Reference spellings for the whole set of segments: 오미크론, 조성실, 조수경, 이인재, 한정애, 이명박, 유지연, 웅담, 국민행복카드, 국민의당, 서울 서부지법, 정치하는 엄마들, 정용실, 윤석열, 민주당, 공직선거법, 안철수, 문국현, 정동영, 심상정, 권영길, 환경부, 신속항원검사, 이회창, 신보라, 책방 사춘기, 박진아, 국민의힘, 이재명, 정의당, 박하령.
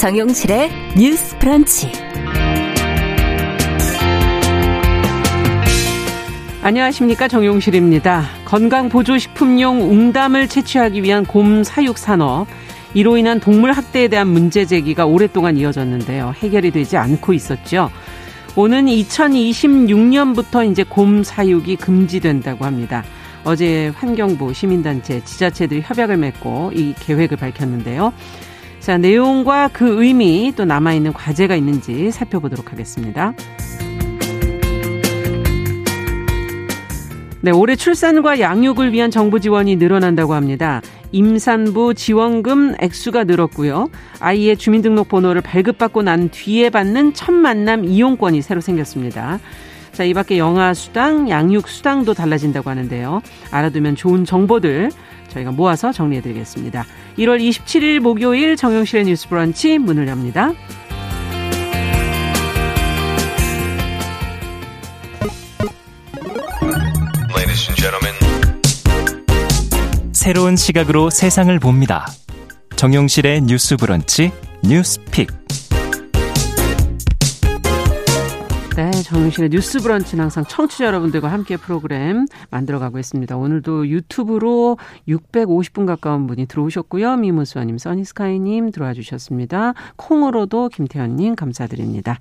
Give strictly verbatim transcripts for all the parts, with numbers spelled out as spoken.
정용실의 뉴스프런치. 안녕하십니까, 정용실입니다. 건강보조식품용 웅담을 채취하기 위한 곰 사육산업, 이로 인한 동물 학대에 대한 문제 제기가 오랫동안 이어졌는데요, 해결이 되지 않고 있었죠. 오는 이천이십육 년부터 이제 곰 사육이 금지된다고 합니다. 어제 환경부, 시민단체, 지자체들이 협약을 맺고 이 계획을 밝혔는데요. 자, 내용과 그 의미, 또 남아있는 과제가 있는지 살펴보도록 하겠습니다. 네, 올해 출산과 양육을 위한 정부 지원이 늘어난다고 합니다. 임산부 지원금 액수가 늘었고요. 아이의 주민등록번호를 발급받고 난 뒤에 받는 첫 만남 이용권이 새로 생겼습니다. 자, 이 밖에 영아 수당, 양육 수당도 달라진다고 하는데요. 알아두면 좋은 정보들 저희가 모아서 정리해드리겠습니다. 일월 이십칠일 목요일 정용실의 뉴스브런치 문을 엽니다. 새로운 시각으로 세상을 봅니다. 정용실의 뉴스 브런치 뉴스픽. 네, 정용실의 뉴스 브런치는 항상 청취자 여러분들과 함께 프로그램 만들어가고 있습니다. 오늘도 유튜브로 육백오십 분 가까운 분이 들어오셨고요. 미모스와님, 써니스카이님 들어와 주셨습니다. 콩으로도 김태현님 감사드립니다.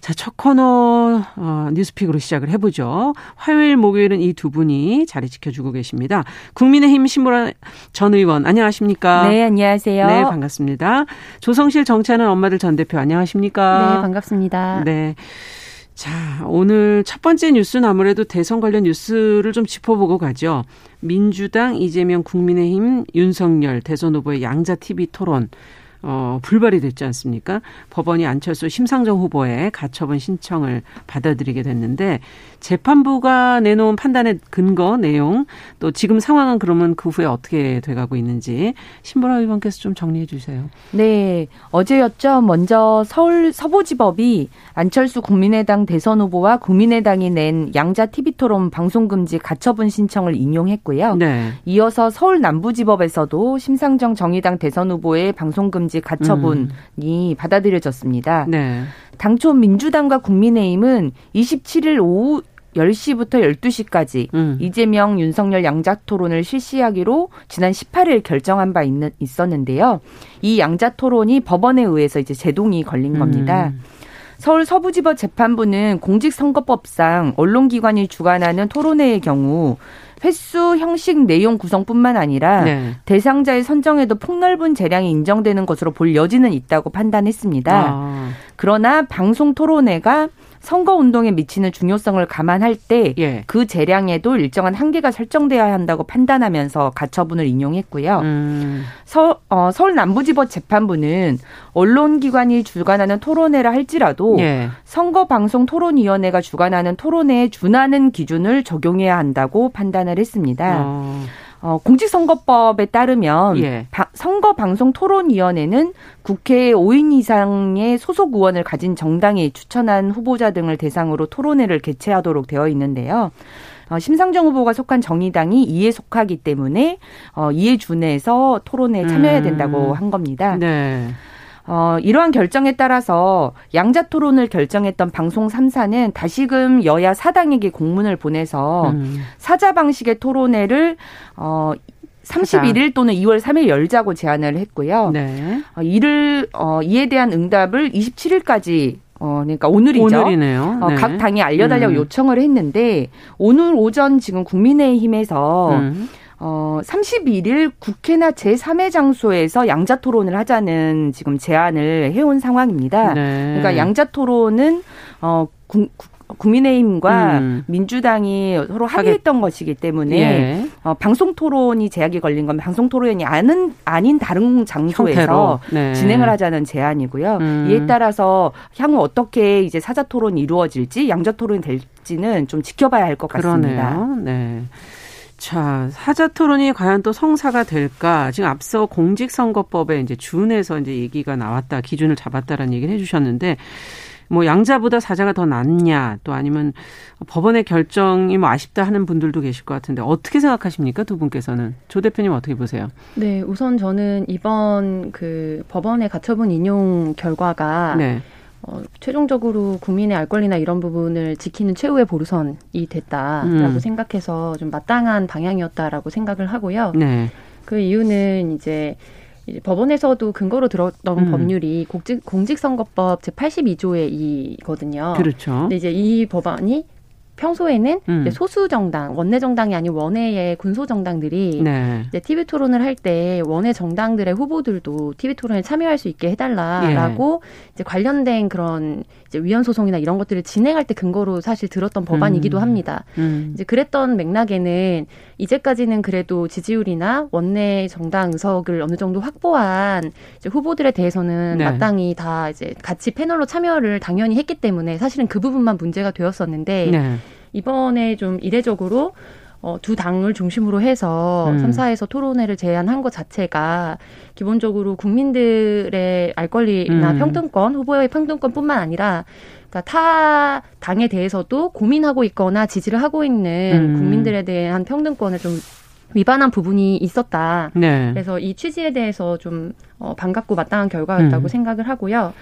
자, 첫 코너 어, 뉴스픽으로 시작을 해보죠. 화요일, 목요일은 이 두 분이 자리 지켜주고 계십니다. 국민의힘 신보라 전 의원, 안녕하십니까? 네, 안녕하세요. 네, 반갑습니다. 조성실 정치하는 엄마들 전 대표, 안녕하십니까? 네, 반갑습니다. 네. 자, 오늘 첫 번째 뉴스는 아무래도 대선 관련 뉴스를 좀 짚어보고 가죠. 민주당, 이재명, 국민의힘, 윤석열 대선 후보의 양자 티비 토론. 어, 불발이 됐지 않습니까? 법원이 안철수, 심상정 후보의 가처분 신청을 받아들이게 됐는데, 재판부가 내놓은 판단의 근거, 내용, 또 지금 상황은 그러면 그 후에 어떻게 돼가고 있는지 신보라 의원께서 좀 정리해 주세요. 네, 어제였죠. 먼저 서울 서부지법이 안철수 국민의당 대선 후보와 국민의당이 낸 양자 티비토론 방송금지 가처분 신청을 인용했고요. 네. 이어서 서울 남부지법에서도 심상정 정의당 대선 후보의 방송금지 가처분이 음. 받아들여졌습니다. 네. 당초 민주당과 국민의힘은 이십칠일 오후 열 시부터 열두 시까지 음. 이재명, 윤석열 양자토론을 실시하기로 지난 십팔일 결정한 바 있는, 있었는데요. 이 양자토론이 법원에 의해서 이제 제동이 걸린 겁니다. 음. 서울 서부지법 재판부는 공직선거법상 언론기관이 주관하는 토론회의 경우 횟수, 형식, 내용 구성뿐만 아니라 네. 대상자의 선정에도 폭넓은 재량이 인정되는 것으로 볼 여지는 있다고 판단했습니다. 아. 그러나 방송 토론회가 선거운동에 미치는 중요성을 감안할 때 그 예. 재량에도 일정한 한계가 설정되어야 한다고 판단하면서 가처분을 인용했고요. 음. 서, 어, 서울 남부지법 재판부는 언론기관이 주관하는 토론회라 할지라도 예. 선거방송토론위원회가 주관하는 토론회에 준하는 기준을 적용해야 한다고 판단을 했습니다. 어. 어, 공직선거법에 따르면 예. 바, 선거방송토론위원회는 국회에 오 인 이상의 소속 의원을 가진 정당이 추천한 후보자 등을 대상으로 토론회를 개최하도록 되어 있는데요. 어, 심상정 후보가 속한 정의당이 이에 속하기 때문에 어, 이에 준해서 토론회에 참여해야 된다고 음. 한 겁니다. 네. 어, 이러한 결정에 따라서 양자토론을 결정했던 방송 삼 사는 다시금 여야 사당에게 공문을 보내서 음. 사자 방식의 토론회를 어, 삼십일일 또는 이월 삼일 열자고 제안을 했고요. 네. 어, 이를 어, 이에 대한 응답을 이십칠일까지 어, 그러니까 오늘이죠. 오늘이네요. 네. 어, 각 당이 알려달라고 음. 요청을 했는데 오늘 오전 지금 국민의힘에서 음. 어, 삼십일일 국회나 제삼의 장소에서 양자토론을 하자는 지금 제안을 해온 상황입니다. 네. 그러니까 양자토론은 어, 구, 국민의힘과 음. 민주당이 서로 합의했던 하게. 것이기 때문에 예. 어, 방송토론이 제약이 걸린 건 방송토론이 아는, 아닌 다른 장소에서 네. 진행을 하자는 제안이고요. 음. 이에 따라서 향후 어떻게 이제 사자토론이 이루어질지 양자토론이 될지는 좀 지켜봐야 할 것 같습니다. 그러네요. 네. 자, 사자 토론이 과연 또 성사가 될까? 지금 앞서 공직선거법에 이제 준해서 이제 얘기가 나왔다, 기준을 잡았다라는 얘기를 해주셨는데, 뭐 양자보다 사자가 더 낫냐, 또 아니면 법원의 결정이 뭐 아쉽다 하는 분들도 계실 것 같은데 어떻게 생각하십니까, 두 분께서는? 조 대표님 어떻게 보세요? 네, 우선 저는 이번 그 법원의 가처분 인용 결과가 네. 어, 최종적으로 국민의 알 권리나 이런 부분을 지키는 최후의 보루선이 됐다라고 음. 생각해서 좀 마땅한 방향이었다라고 생각을 하고요. 네. 그 이유는 이제, 이제 법원에서도 근거로 들었던 음. 법률이 공직, 공직선거법 제팔십이조의 이거든요. 그렇죠. 근데 이제 이 법안이 평소에는 음. 소수 정당, 원내 정당이 아닌 원외의 군소 정당들이 네. 이제 티비 토론을 할 때 원외 정당들의 후보들도 티비 토론에 참여할 수 있게 해달라라고 예. 이제 관련된 그런 이제 위헌 소송이나 이런 것들을 진행할 때 근거로 사실 들었던 법안이기도 음. 합니다. 음. 이제 그랬던 맥락에는 이제까지는 그래도 지지율이나 원내 정당 의석을 어느 정도 확보한 이제 후보들에 대해서는 네. 마땅히 다 이제 같이 패널로 참여를 당연히 했기 때문에 사실은 그 부분만 문제가 되었었는데. 네. 이번에 좀 이례적으로 어, 두 당을 중심으로 해서 음. 삼 사에서 토론회를 제안한 것 자체가 기본적으로 국민들의 알 권리나 음. 평등권, 후보의 평등권뿐만 아니라 그러니까 타 당에 대해서도 고민하고 있거나 지지를 하고 있는 음. 국민들에 대한 평등권을 좀 위반한 부분이 있었다. 네. 그래서 이 취지에 대해서 좀 어, 반갑고 마땅한 결과였다고 음. 생각을 하고요.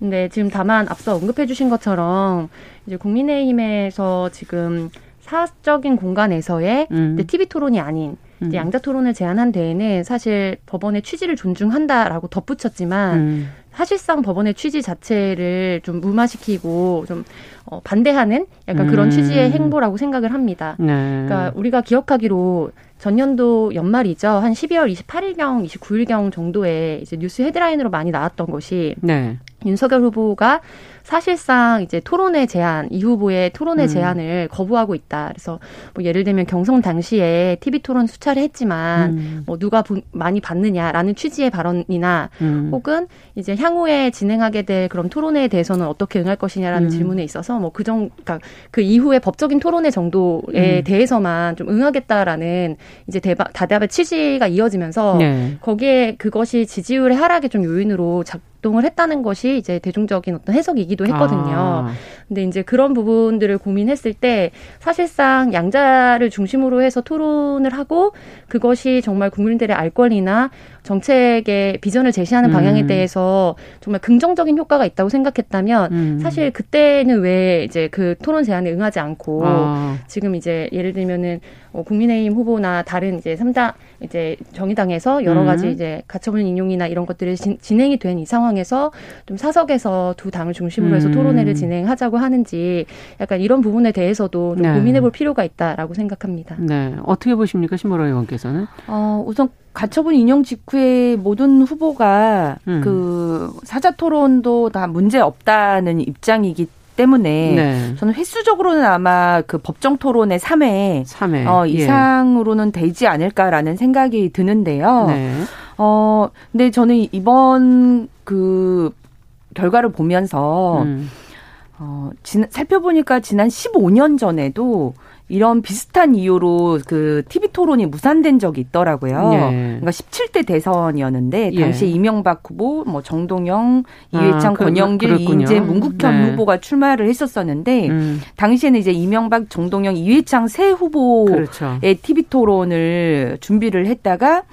근데 지금 다만 앞서 언급해 주신 것처럼 이제 국민의힘에서 지금 사적인 공간에서의 음. 티비 토론이 아닌 이제 양자 토론을 제안한 데에는 사실 법원의 취지를 존중한다라고 덧붙였지만 음. 사실상 법원의 취지 자체를 좀 무마시키고 좀 어 반대하는 약간 그런 음. 취지의 행보라고 생각을 합니다. 네. 그러니까 우리가 기억하기로 전년도 연말이죠. 한 십이월 이십팔일경, 이십구일경 정도에 이제 뉴스 헤드라인으로 많이 나왔던 것이 네. 윤석열 후보가 사실상 이제 토론회 제안, 이 후보의 토론회 음. 제안을 거부하고 있다. 그래서 뭐 예를 들면 경선 당시에 티비 토론 수차례 했지만 음. 뭐 누가 부, 많이 받느냐라는 취지의 발언이나 음. 혹은 이제 향후에 진행하게 될 그런 토론회에 대해서는 어떻게 응할 것이냐라는 음. 질문에 있어서 뭐 그 정, 그러니까 그 이후에 법적인 토론회 정도에 음. 대해서만 좀 응하겠다라는 이제 대바, 다답의 취지가 이어지면서 네. 거기에 그것이 지지율의 하락의 좀 요인으로 작 동을 했다는 것이 이제 대중적인 어떤 해석이기도 했거든요. 그런데 아. 이제 그런 부분들을 고민했을 때 사실상 양자를 중심으로 해서 토론을 하고 그것이 정말 국민들의 알 권리나 정책의 비전을 제시하는 음. 방향에 대해서 정말 긍정적인 효과가 있다고 생각했다면 음. 사실 그때는 왜 이제 그 토론 제안에 응하지 않고 아. 지금 이제 예를 들면은 국민의힘 후보나 다른 이제 삼당 이제 정의당에서 여러 가지 음. 이제 가처분 인용이나 이런 것들이 진, 진행이 된 이 상황에서 좀 사석에서 두 당을 중심으로 해서 음. 토론회를 진행하자고 하는지 약간 이런 부분에 대해서도 좀 네. 고민해볼 필요가 있다라고 생각합니다. 네, 어떻게 보십니까, 신보라 의원께서는? 어, 우선 가처분 인용 직후에 모든 후보가 음. 그 사자 토론도 다 문제 없다는 입장이기 때문에 네. 저는 횟수적으로는 아마 그 법정 토론의 삼회 어, 이상으로는 예. 되지 않을까라는 생각이 드는데요. 네. 어, 근데 저는 이번 그 결과를 보면서 음. 어, 지난, 살펴보니까 지난 십오년 전에도 이런 비슷한 이유로 그 티비 토론이 무산된 적이 있더라고요. 예. 그러니까 십칠대 대선이었는데 당시 예. 이명박 후보, 뭐 정동영, 이회창, 아, 권영길, 그렇군요. 이인재, 문국현 네. 후보가 출마를 했었었는데 음. 당시에는 이제 이명박, 정동영, 이회창 세 후보의 그렇죠. 티비 토론을 준비를 했다가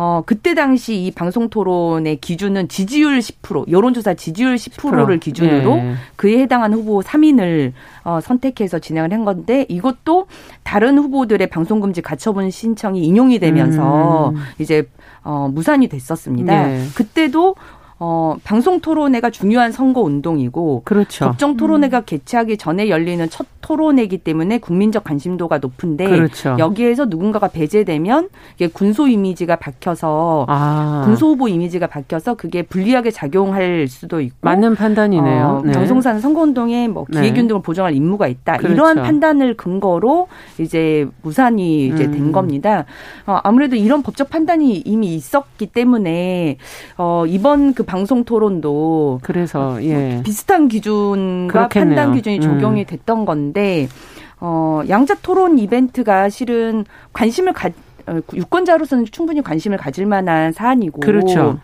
어, 그때 당시 이 방송 토론의 기준은 지지율 십 퍼센트, 여론조사 지지율 십 퍼센트를 십 퍼센트. 기준으로 예. 그에 해당하는 후보 삼인을 어, 선택해서 진행을 한 건데 이것도 다른 후보들의 방송금지 가처분 신청이 인용이 되면서 음. 이제 어, 무산이 됐었습니다. 예. 그때도 어, 방송 토론회가 중요한 선거 운동이고. 그렇죠. 법정 토론회가 음. 개최하기 전에 열리는 첫 토론회이기 때문에 국민적 관심도가 높은데. 그렇죠. 여기에서 누군가가 배제되면 이게 군소 이미지가 박혀서. 아. 군소 후보 이미지가 박혀서 그게 불리하게 작용할 수도 있고. 맞는 판단이네요. 어, 네. 방송사는 선거 운동에 뭐 기획윤등을 네. 보정할 임무가 있다. 그렇죠. 이러한 판단을 근거로 이제 무산이 이제 음. 된 겁니다. 어, 아무래도 이런 법적 판단이 이미 있었기 때문에, 어, 이번 그 방송 토론도 그래서 예. 비슷한 기준과 그렇겠네요. 판단 기준이 적용이 음. 됐던 건데 어, 양자 토론 이벤트가 실은 관심을 가, 유권자로서는 충분히 관심을 가질 만한 사안이고 그렇죠.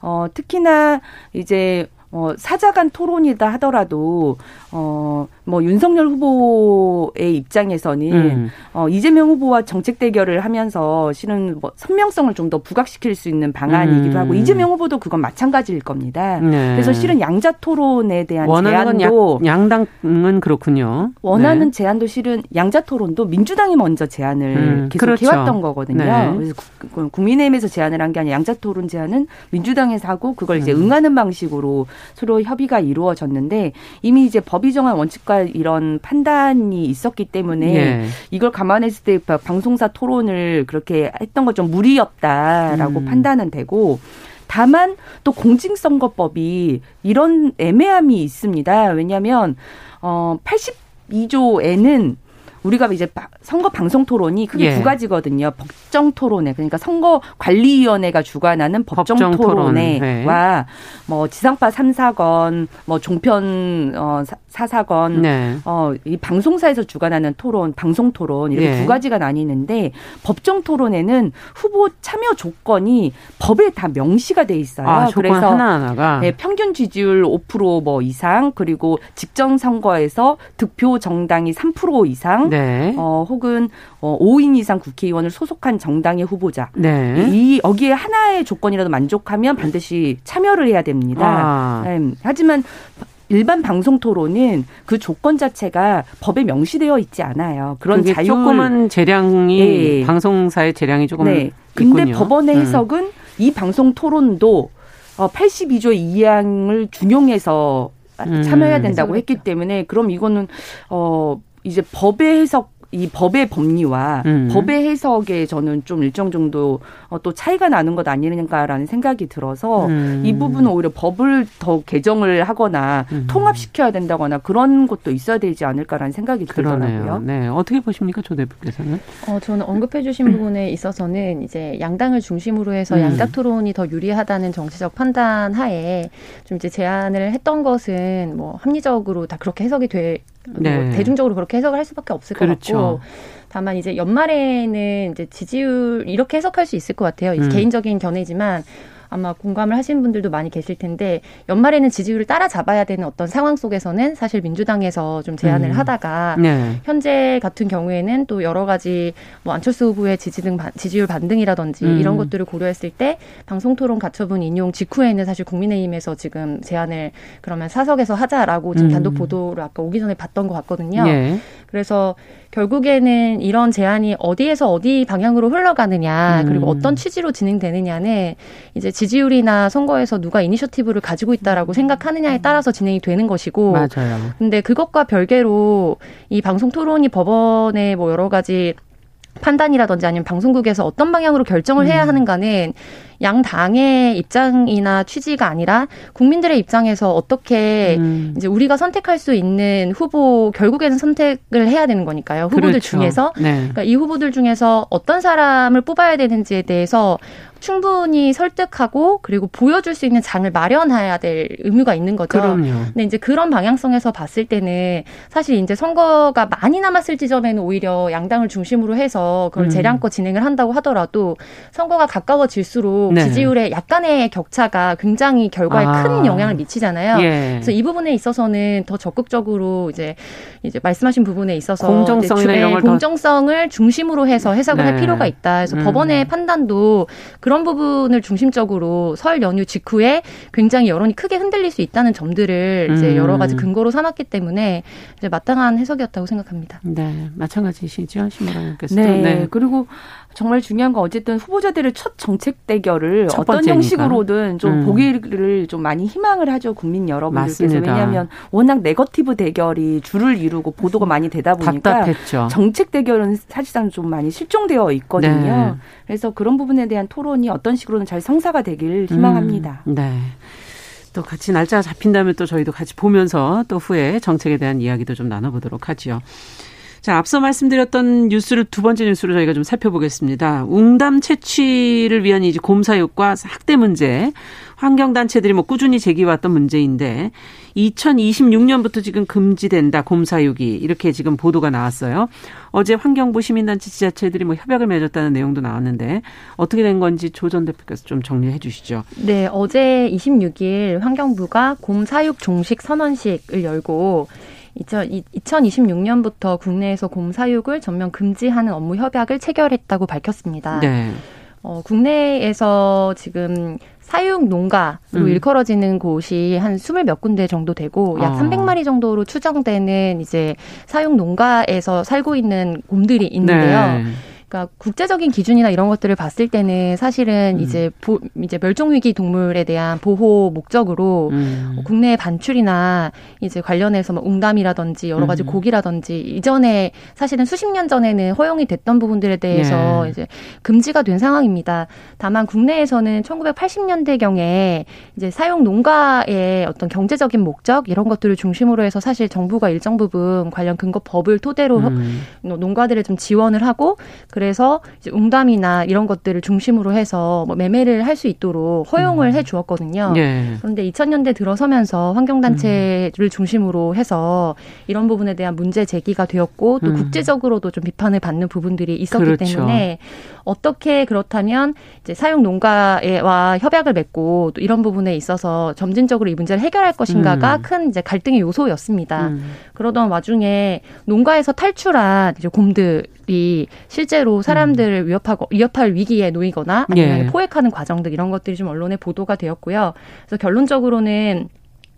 어, 특히나 이제 어, 사자간 토론이다 하더라도 어, 뭐 윤석열 후보의 입장에서는 음. 어, 이재명 후보와 정책 대결을 하면서 실은 뭐 선명성을 좀 더 부각시킬 수 있는 방안이기도 하고 음. 이재명 후보도 그건 마찬가지일 겁니다. 네. 그래서 실은 양자 토론에 대한 원하는 제안도 야, 양당은 그렇군요. 원하는 네. 제안도 실은 양자 토론도 민주당이 먼저 제안을 음. 계속 그렇죠. 해왔던 거거든요. 네. 그래서 구, 국민의힘에서 제안을 한 게 아니라 양자 토론 제안은 민주당에서 하고 그걸 이제 음. 응하는 방식으로 서로 협의가 이루어졌는데 이미 이제 법이 정한 원칙과 이런 판단이 있었기 때문에 예. 이걸 감안했을 때 방송사 토론을 그렇게 했던 건 좀 무리였다라고 음. 판단은 되고 다만 또 공직선거법이 이런 애매함이 있습니다. 왜냐하면 어, 팔십이 조에는 우리가 이제 선거 방송 토론이 크게 예. 두 가지거든요. 법정 토론회, 그러니까 선거 관리위원회가 주관하는 법정, 법정 토론회와 네. 뭐 지상파 삼 사건, 뭐 종편 어, 사 사건, 네. 어, 이 방송사에서 주관하는 토론, 방송 토론 이렇게 예. 두 가지가 나뉘는데 법정 토론회는 후보 참여 조건이 법에 다 명시가 돼 있어요. 아, 조건 그래서 하나하나가 네, 평균 지지율 오 퍼센트 뭐 이상, 그리고 직전 선거에서 득표 정당이 삼 퍼센트 이상. 네. 네. 어, 혹은 어, 오 인 이상 국회의원을 소속한 정당의 후보자. 네. 이 여기에 하나의 조건이라도 만족하면 반드시 참여를 해야 됩니다. 아. 네. 하지만 일반 방송 토론은 그 조건 자체가 법에 명시되어 있지 않아요. 그런 자유 조금은 재량이 네. 방송사의 재량이 조금 네. 있군요. 근데 법원의 해석은 음. 이 방송 토론도 팔십이 조의 이 항을 준용해서 음. 참여해야 된다고 음. 했기 때문에 그럼 이거는 어. 이제 법의 해석, 이 법의 법리와 음. 법의 해석에 저는 좀 일정 정도 또 차이가 나는 것 아니냐라는 생각이 들어서 음. 이 부분은 오히려 법을 더 개정을 하거나 음. 통합시켜야 된다거나 그런 것도 있어야 되지 않을까라는 생각이 그러네요. 들더라고요. 네, 어떻게 보십니까, 조 대표께서는? 어, 저는 언급해 주신 부분에 있어서는 이제 양당을 중심으로 해서 음. 양자 토론이 더 유리하다는 정치적 판단 하에 좀 이제 제안을 했던 것은 뭐 합리적으로 다 그렇게 해석이 될 네. 뭐 대중적으로 그렇게 해석을 할 수밖에 없을 그렇죠. 것 같고 다만 이제 연말에는 이제 지지율 이렇게 해석할 수 있을 것 같아요. 음. 개인적인 견해지만 아마 공감을 하신 분들도 많이 계실 텐데 연말에는 지지율을 따라잡아야 되는 어떤 상황 속에서는 사실 민주당에서 좀 제안을 음. 하다가 네. 현재 같은 경우에는 또 여러 가지 뭐 안철수 후보의 지지 등 반, 지지율 반등이라든지 음. 이런 것들을 고려했을 때 방송토론 가처분 인용 직후에는 사실 국민의힘에서 지금 제안을 그러면 사석에서 하자라고 지금 음. 단독 보도를 아까 오기 전에 봤던 것 같거든요. 네. 그래서 결국에는 이런 제안이 어디에서 어디 방향으로 흘러가느냐 음. 그리고 어떤 취지로 진행되느냐는 이제 지지율이나 선거에서 누가 이니셔티브를 가지고 있다라고 생각하느냐에 따라서 진행이 되는 것이고 맞아요. 근데 그것과 별개로 이 방송 토론이 법원에 뭐 여러 가지 판단이라든지 아니면 방송국에서 어떤 방향으로 결정을 해야 하는가는 양 당의 입장이나 취지가 아니라 국민들의 입장에서 어떻게 음. 이제 우리가 선택할 수 있는 후보 결국에는 선택을 해야 되는 거니까요. 후보들 그렇죠. 중에서 네. 그러니까 이 후보들 중에서 어떤 사람을 뽑아야 되는지에 대해서 충분히 설득하고 그리고 보여줄 수 있는 장을 마련해야 될 의무가 있는 거죠. 그럼요. 근데 이제 그런 방향성에서 봤을 때는 사실 이제 선거가 많이 남았을 지점에는 오히려 양당을 중심으로 해서 그걸 재량껏 진행을 한다고 하더라도 선거가 가까워질수록 네. 지지율에 약간의 격차가 굉장히 결과에 아. 큰 영향을 미치잖아요. 예. 그래서 이 부분에 있어서는 더 적극적으로 이제 이제 말씀하신 부분에 있어서 공정성이나 이런 걸 공정성을 중심으로 해서 해석을 네. 할 필요가 있다. 그래서 음. 법원의 판단도 그런 부분을 중심적으로 설 연휴 직후에 굉장히 여론이 크게 흔들릴 수 있다는 점들을 이제 음. 여러 가지 근거로 삼았기 때문에 이제 마땅한 해석이었다고 생각합니다. 네, 마찬가지시죠, 신보라 님께서. 네. 네, 그리고 정말 중요한 건 어쨌든 후보자들의 첫 정책 대결을 첫 어떤 형식으로든 좀 음. 보기를 좀 많이 희망을 하죠, 국민 여러분들께서. 맞습니다. 왜냐하면 워낙 네거티브 대결이 줄을 이루고 보도가 많이 되다 보니까 답답했죠. 정책 대결은 사실상 좀 많이 실종되어 있거든요. 네. 그래서 그런 부분에 대한 토론 이 어떤 식으로는 잘 성사가 되길 희망합니다. 음, 네. 또 같이 날짜가 잡힌다면 또 저희도 같이 보면서 또 후에 정책에 대한 이야기도 좀 나눠보도록 하지요. 자, 앞서 말씀드렸던 뉴스를 두 번째 뉴스로 저희가 좀 살펴보겠습니다. 웅담 채취를 위한 이제 곰사육과 학대 문제, 환경단체들이 뭐 꾸준히 제기해왔던 문제인데 이천이십육 년부터 지금 금지된다, 곰사육이, 이렇게 지금 보도가 나왔어요. 어제 환경부, 시민단체, 지자체들이 뭐 협약을 맺었다는 내용도 나왔는데 어떻게 된 건지 조 전 대표께서 좀 정리해 주시죠. 네, 어제 이십육 일 환경부가 곰사육 종식 선언식을 열고 이천이십육 년부터 국내에서 곰 사육을 전면 금지하는 업무 협약을 체결했다고 밝혔습니다. 네. 어, 국내에서 지금 사육 농가로 음. 일컬어지는 곳이 한 스물몇 군데 정도 되고 약 아. 삼백 마리 정도로 추정되는 이제 사육 농가에서 살고 있는 곰들이 있는데요. 네. 그러니까 국제적인 기준이나 이런 것들을 봤을 때는 사실은 음. 이제 보, 이제 멸종위기 동물에 대한 보호 목적으로 음. 국내 반출이나 이제 관련해서 막 웅담이라든지 여러 가지 음. 고기라든지 이전에 사실은 수십 년 전에는 허용이 됐던 부분들에 대해서 네. 이제 금지가 된 상황입니다. 다만 국내에서는 천구백팔십 년대경에 이제 사육 농가의 어떤 경제적인 목적 이런 것들을 중심으로 해서 사실 정부가 일정 부분 관련 근거 법을 토대로 음. 농가들을 좀 지원을 하고 그래서 이제 웅담이나 이런 것들을 중심으로 해서 뭐 매매를 할 수 있도록 허용을 음. 해주었거든요. 예. 그런데 이천 년대 들어서면서 환경단체를 음. 중심으로 해서 이런 부분에 대한 문제 제기가 되었고 또 음. 국제적으로도 좀 비판을 받는 부분들이 있었기 그렇죠. 때문에 어떻게 그렇다면 이제 사육 농가와 협약을 맺고 또 이런 부분에 있어서 점진적으로 이 문제를 해결할 것인가가 음. 큰 이제 갈등의 요소였습니다. 음. 그러던 와중에 농가에서 탈출한 이제 곰들이 실제로 사람들을 음. 위협하고 위협할 위기에 놓이거나 아니면 예. 포획하는 과정들 이런 것들이 좀 언론에 보도가 되었고요. 그래서 결론적으로는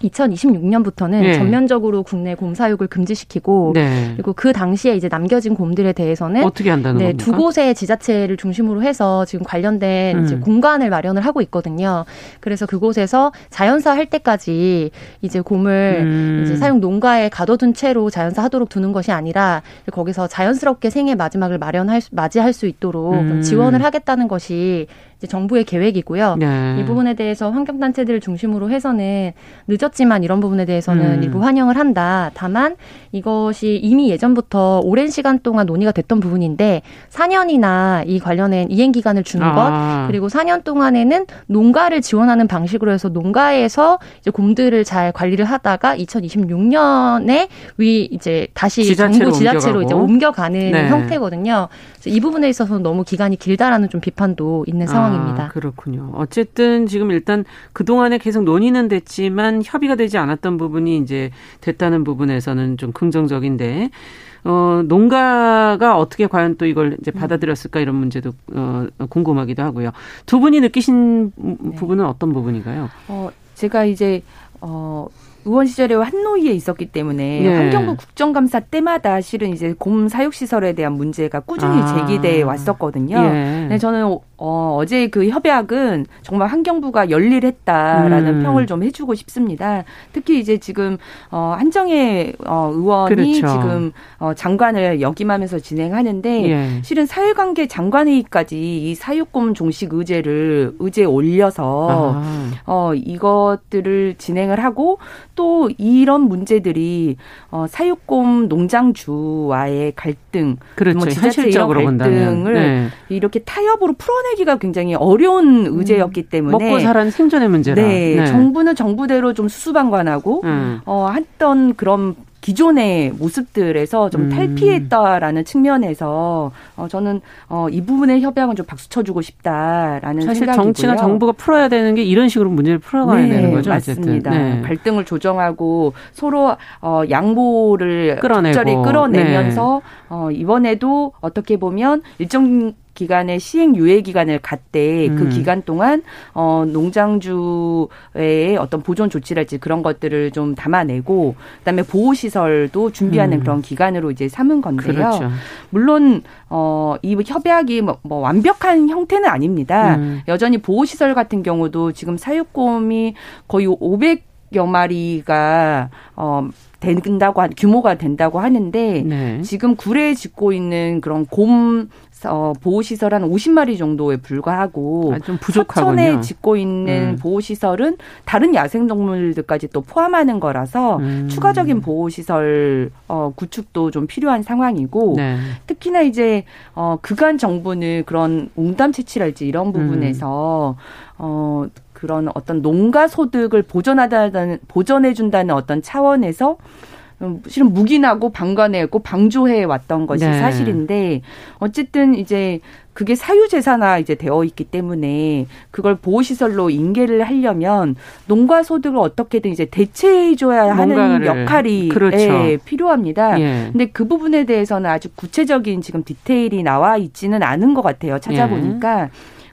이천이십육 년부터는 네. 전면적으로 국내 곰 사육을 금지시키고 네. 그리고 그 당시에 이제 남겨진 곰들에 대해서는 어떻게 한다는 네, 겁니까? 두 곳의 지자체를 중심으로 해서 지금 관련된 음. 이제 공간을 마련을 하고 있거든요. 그래서 그곳에서 자연사할 때까지 이제 곰을 음. 이제 사육 농가에 가둬둔 채로 자연사하도록 두는 것이 아니라 거기서 자연스럽게 생애 마지막을 마련할 수, 맞이할 수 있도록 음. 지원을 하겠다는 것이 이제 정부의 계획이고요. 네. 이 부분에 대해서 환경단체들을 중심으로 해서는 늦었지만 이런 부분에 대해서는 음. 일부 환영을 한다. 다만 이것이 이미 예전부터 오랜 시간 동안 논의가 됐던 부분인데 사 년이나 이 관련된 이행기간을 주는 아. 것 그리고 사 년 동안에는 농가를 지원하는 방식으로 해서 농가에서 이제 곰들을 잘 관리를 하다가 이천이십육 년에 위 이제 다시 지자체로 정부 지자체로 옮겨가고. 이제 옮겨가는 네. 형태거든요. 그래서 이 부분에 있어서는 너무 기간이 길다라는 좀 비판도 있는 상황입니다. 아, 그렇군요. 어쨌든 지금 일단 그동안에 계속 논의는 됐지만 협의가 되지 않았던 부분이 이제 됐다는 부분에서는 좀 긍정적인데 어, 농가가 어떻게 과연 또 이걸 이제 받아들였을까 이런 문제도 어, 궁금하기도 하고요. 두 분이 느끼신 네. 부분은 어떤 부분인가요? 어, 제가 이제 어, 의원 시절에 한노이에 있었기 때문에 네. 환경부 국정감사 때마다 실은 이제 곰 사육시설에 대한 문제가 꾸준히 아. 제기돼 왔었거든요. 네. 근데 저는 어, 어제 그 협약은 정말 환경부가 열일했다라는 음. 평을 좀 해주고 싶습니다. 특히 이제 지금, 어, 한정애 어, 의원이 그렇죠. 지금, 어, 장관을 역임하면서 진행하는데, 예. 실은 사회관계 장관회의까지 이 사육곰 종식 의제를, 의제에 올려서, 아. 어, 이것들을 진행을 하고, 또 이런 문제들이, 어, 사육곰 농장주와의 갈등, 그렇죠. 뭐 현실적으로 본다면 네. 이렇게 타협으로 풀어내 기가 굉장히 어려운 의제였기 때문에 먹고 사는 생존의 문제라. 네, 네. 정부는 정부대로 좀 수수방관하고 음. 어, 했던 그런 기존의 모습들에서 좀 음. 탈피했다라는 측면에서 어, 저는 어, 이 부분의 협약은 좀 박수 쳐주고 싶다라는 사실 생각이고요. 사실 정치나 정부가 풀어야 되는 게 이런 식으로 문제를 풀어가야 네, 되는 거죠. 맞습니다. 네. 갈등을 조정하고 서로 어, 양보를 적절히 끌어내면서 네. 어, 이번에도 어떻게 보면 일정 기간의 시행 유예 기간을 갖되 그 음. 기간 동안 어, 농장주의 어떤 보존 조치랄지 그런 것들을 좀 담아내고 그다음에 보호 시설도 준비하는 음. 그런 기간으로 이제 삼은 건데요. 그렇죠. 물론 어, 이 협약이 뭐, 뭐 완벽한 형태는 아닙니다. 음. 여전히 보호 시설 같은 경우도 지금 사육곰이 거의 오백 백여 마리가 어 된다고 규모가 된다고 하는데 네. 지금 구례에 짓고 있는 그런 곰 어, 보호시설 한 오십 마리 정도에 불과하고 아, 좀 부족하군요. 서천에 짓고 있는 음. 보호시설은 다른 야생동물들까지 또 포함하는 거라서 음. 추가적인 보호시설 어, 구축도 좀 필요한 상황이고 네. 특히나 이제 어, 그간 정부는 그런 웅담 채취랄지 이런 부분에서 음. 어, 그런 어떤 농가 소득을 보전하다는, 보전해준다는 어떤 차원에서 실은 묵인하고 방관해왔고 방조해 왔던 것이 네. 사실인데 어쨌든 이제 그게 사유재산화 이제 되어 있기 때문에 그걸 보호시설로 인계를 하려면 농가 소득을 어떻게든 이제 대체해줘야 하는 역할이 그렇죠. 예, 필요합니다. 예. 근데 그 부분에 대해서는 아주 구체적인 지금 디테일이 나와 있지는 않은 것 같아요. 찾아보니까. 예.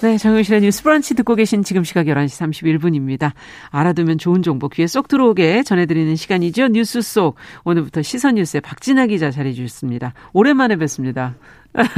네, 정용실의 뉴스브런치 듣고 계신 지금 시각 열한 시 삼십일 분입니다. 알아두면 좋은 정보 귀에 쏙 들어오게 전해드리는 시간이죠. 뉴스 속. 오늘부터 시선 뉴스의 박진아 기자 자리해 주셨습니다. 오랜만에 뵙습니다.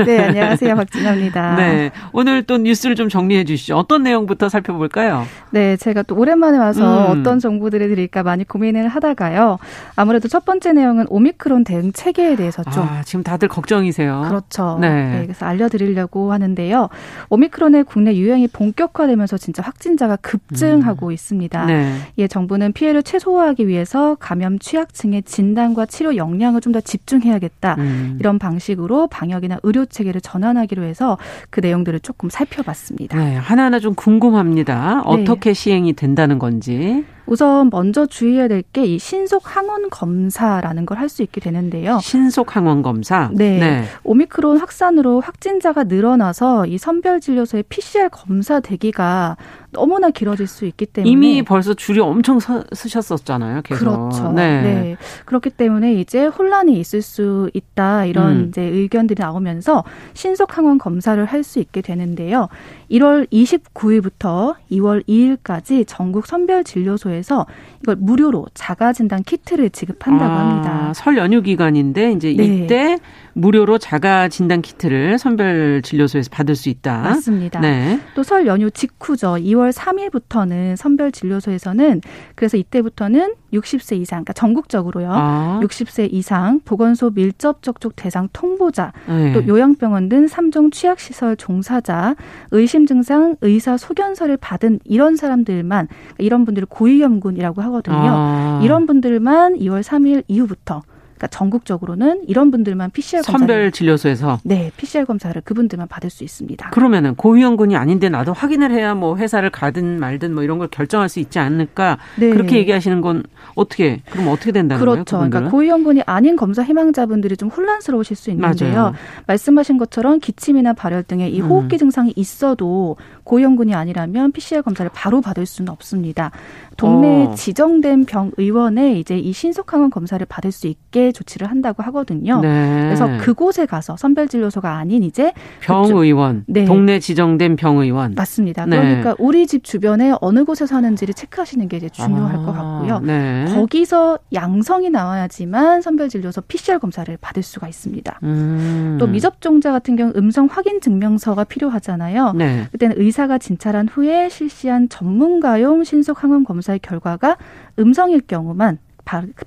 네, 안녕하세요. 박진아입니다. 네, 오늘 또 뉴스를 좀 정리해 주시죠. 어떤 내용부터 살펴볼까요? 네, 제가 또 오랜만에 와서 음. 어떤 정보들을 드릴까 많이 고민을 하다가요. 아무래도 첫 번째 내용은 오미크론 대응 체계에 대해서 좀. 아, 지금 다들 걱정이세요. 그렇죠. 네. 네, 그래서 알려드리려고 하는데요. 오미크론의 국내 유행이 본격화되면서 진짜 확진자가 급증하고 음. 있습니다. 네. 이에 정부는 피해를 최소화하기 위해서 감염 취약층의 진단과 치료 역량을 좀 더 집중해야겠다. 음. 이런 방식으로 방역이나 의료체계를 전환하기로 해서 그 내용들을 조금 살펴봤습니다. 네, 하나하나 좀 궁금합니다. 어떻게 네. 시행이 된다는 건지. 우선 먼저 주의해야 될 게 이 신속항원검사라는 걸 할 수 있게 되는데요. 신속항원검사? 네. 네. 오미크론 확산으로 확진자가 늘어나서 이 선별진료소의 피씨알 검사 대기가 너무나 길어질 수 있기 때문에. 이미 벌써 줄이 엄청 서, 서셨었잖아요. 계속. 그렇죠. 네. 네. 그렇기 때문에 이제 혼란이 있을 수 있다. 이런 음. 이제 의견들이 나오면서 신속항원 검사를 할 수 있게 되는데요. 일월 이십구일부터 이월 이일까지 전국 선별진료소에서 이걸 무료로 자가진단 키트를 지급한다고 아, 합니다. 설 연휴 기간인데 이제 네. 이때 무료로 자가진단 키트를 선별진료소에서 받을 수 있다. 맞습니다. 네. 또 설 연휴 직후죠. 이월 삼일부터는 선별진료소에서는 그래서 이때부터는 육십 세 이상, 그러니까 전국적으로요. 아. 육십 세 이상, 보건소 밀접접촉 대상 통보자, 네. 또 요양병원 등 삼 종 취약시설 종사자, 의심 증상, 의사 소견서를 받은 이런 사람들만, 그러니까 이런 분들을 고위험군이라고 하거든요. 아. 이런 분들만 이월 삼일 이후부터 그러니까 전국적으로는 이런 분들만 피씨알 검사를. 선별 진료소에서? 네. 피씨알 검사를 그분들만 받을 수 있습니다. 그러면은 고위험군이 아닌데 나도 확인을 해야 뭐 회사를 가든 말든 뭐 이런 걸 결정할 수 있지 않을까. 네. 그렇게 얘기하시는 건 어떻게, 그럼 어떻게 된다는 거예요? 그렇죠. 거예요, 그러니까 고위험군이 아닌 검사 희망자분들이 좀 혼란스러우실 수 있는데요. 맞아요. 말씀하신 것처럼 기침이나 발열 등의 이 호흡기 음. 증상이 있어도 고위험군이 아니라면 피씨알 검사를 바로 받을 수는 없습니다. 동네에 어. 지정된 병의원에 이제 이 신속항원 검사를 받을 수 있게 조치를 한다고 하거든요. 네. 그래서 그곳에 가서 선별진료소가 아닌 이제 병의원, 네. 동네 지정된 병의원. 맞습니다. 네. 그러니까 우리 집 주변에 어느 곳에 사는지를 체크하시는 게 이제 중요할 아, 것 같고요. 네. 거기서 양성이 나와야지만 선별진료소 피씨알 검사를 받을 수가 있습니다. 음. 또 미접종자 같은 경우 음성 확인 증명서가 필요하잖아요. 네. 그때는 의사가 진찰한 후에 실시한 전문가용 신속항원 검사의 결과가 음성일 경우만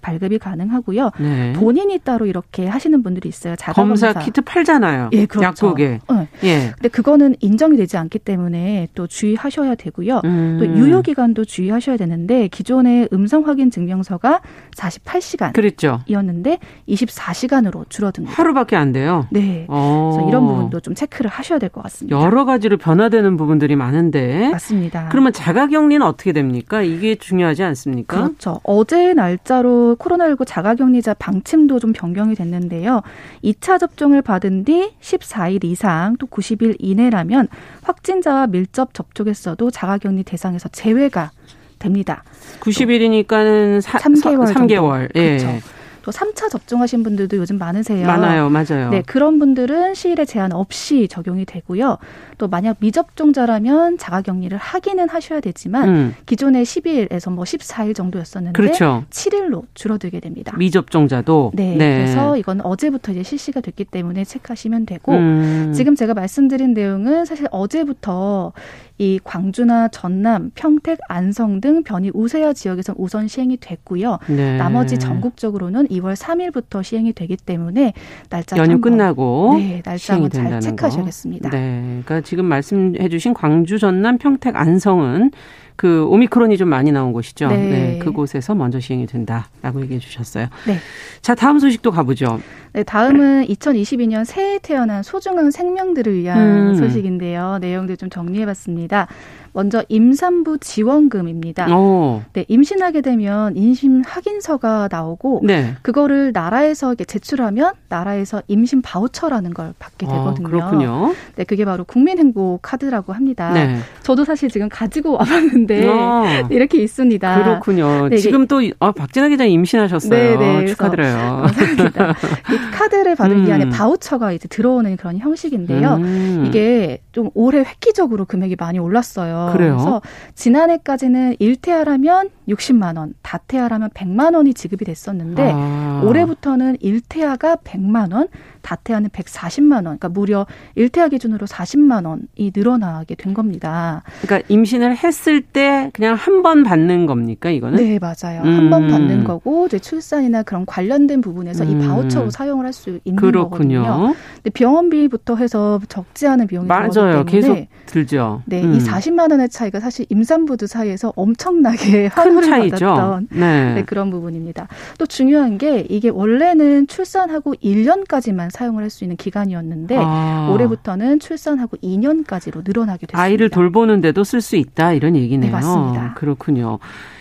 발급이 가능하고요. 네. 본인이 따로 이렇게 하시는 분들이 있어요. 자가검사. 검사 키트 팔잖아요. 예, 그렇죠. 약국에. 네. 예. 근데 그거는 인정이 되지 않기 때문에 또 주의하셔야 되고요. 음. 또 유효기간도 주의하셔야 되는데 기존의 음성 확인 증명서가 사십팔 시간 그랬죠. 이었는데 이십사 시간으로 줄어듭니다. 하루밖에 안 돼요. 네. 오. 그래서 이런 부분도 좀 체크를 하셔야 될 것 같습니다. 여러 가지로 변화되는 부분들이 많은데. 맞습니다. 그러면 자가격리는 어떻게 됩니까? 이게 중요하지 않습니까? 그렇죠. 어제 날 자로 코로나십구 자가격리자 방침도 좀 변경이 됐는데요. 이 차 접종을 받은 뒤 십사 일 이상 또 구십 일 이내라면 확진자와 밀접 접촉했어도 자가격리 대상에서 제외가 됩니다. 구십 일이니까는 사, 삼 개월. 사, 삼 개월. 예. 그렇죠. 또 삼 차 접종하신 분들도 요즘 많으세요. 많아요. 맞아요. 네, 그런 분들은 시일에 제한 없이 적용이 되고요. 또 만약 미접종자라면 자가격리를 하기는 하셔야 되지만 음. 기존의 십 일에서 뭐 십사 일 정도였었는데 그렇죠. 칠 일로 줄어들게 됩니다. 미접종자도. 네, 네. 그래서 이건 어제부터 이제 실시가 됐기 때문에 체크하시면 되고 음. 지금 제가 말씀드린 내용은 사실 어제부터 이 광주나 전남, 평택, 안성 등 변이 우세화 지역에서 우선 시행이 됐고요. 네. 나머지 전국적으로는 이월 삼일부터 시행이 되기 때문에 날짜 연휴 한번, 끝나고 네, 날짜 한번 잘 체크하셔야겠습니다. 네, 그러니까 지금 말씀해 주신 광주, 전남, 평택, 안성은 그 오미크론이 좀 많이 나온 곳이죠. 네. 네, 그곳에서 먼저 시행이 된다라고 얘기해 주셨어요. 네. 자, 다음 소식도 가보죠. 네, 다음은 이천이십이 년 새해 태어난 소중한 생명들을 위한 음. 소식인데요. 내용들 좀 정리해봤습니다. 먼저 임산부 지원금입니다. 오. 네, 임신하게 되면 임신 확인서가 나오고 네. 그거를 나라에서 제출하면 나라에서 임신 바우처라는 걸 받게 되거든요. 아, 그렇군요. 네, 그게 바로 국민행복카드라고 합니다. 네. 저도 사실 지금 가지고 와봤는데 아. 이렇게 있습니다. 그렇군요. 네, 지금 또 아, 박진아 기자님 임신하셨어요. 네, 네, 축하드려요. 감사합니다. 이 카드를 받은 음. 게 안에 바우처가 이제 들어오는 그런 형식인데요. 음. 이게 좀 올해 획기적으로 금액이 많이 올랐어요. 그래요? 그래서 지난해까지는 일 태아라면 육십만 원, 다태아라면 백만 원이 지급이 됐었는데 아. 올해부터는 일 태아가 백만 원, 다태아는 백사십만 원, 그러니까 무려 일 태아 기준으로 사십만 원이 늘어나게 된 겁니다. 그러니까 임신을 했을 때 그냥 한 번 받는 겁니까, 이거는? 네, 맞아요. 음. 한 번 받는 거고 이제 출산이나 그런 관련된 부분에서 음. 이 바우처로 사용을 할 수 있는 그렇군요. 거거든요. 근데 병원비부터 해서 적지 않은 비용이 들기 때문에 맞아요. 계속 들죠. 네, 음. 이 사십만 원의 차이가 사실 임산부들 사이에서 엄청나게 환호를 받았던 네. 네, 그런 부분입니다. 또 중요한 게 이게 원래는 출산하고 일 년까지만 사용을 할 수 있는 기간이었는데 아. 올해부터는 출산하고 이 년까지로 늘어나게 됐습니다. 아이를 돌보는데도 쓸 수 있다 이런 얘기네요. 네, 맞습니다. 그렇군요.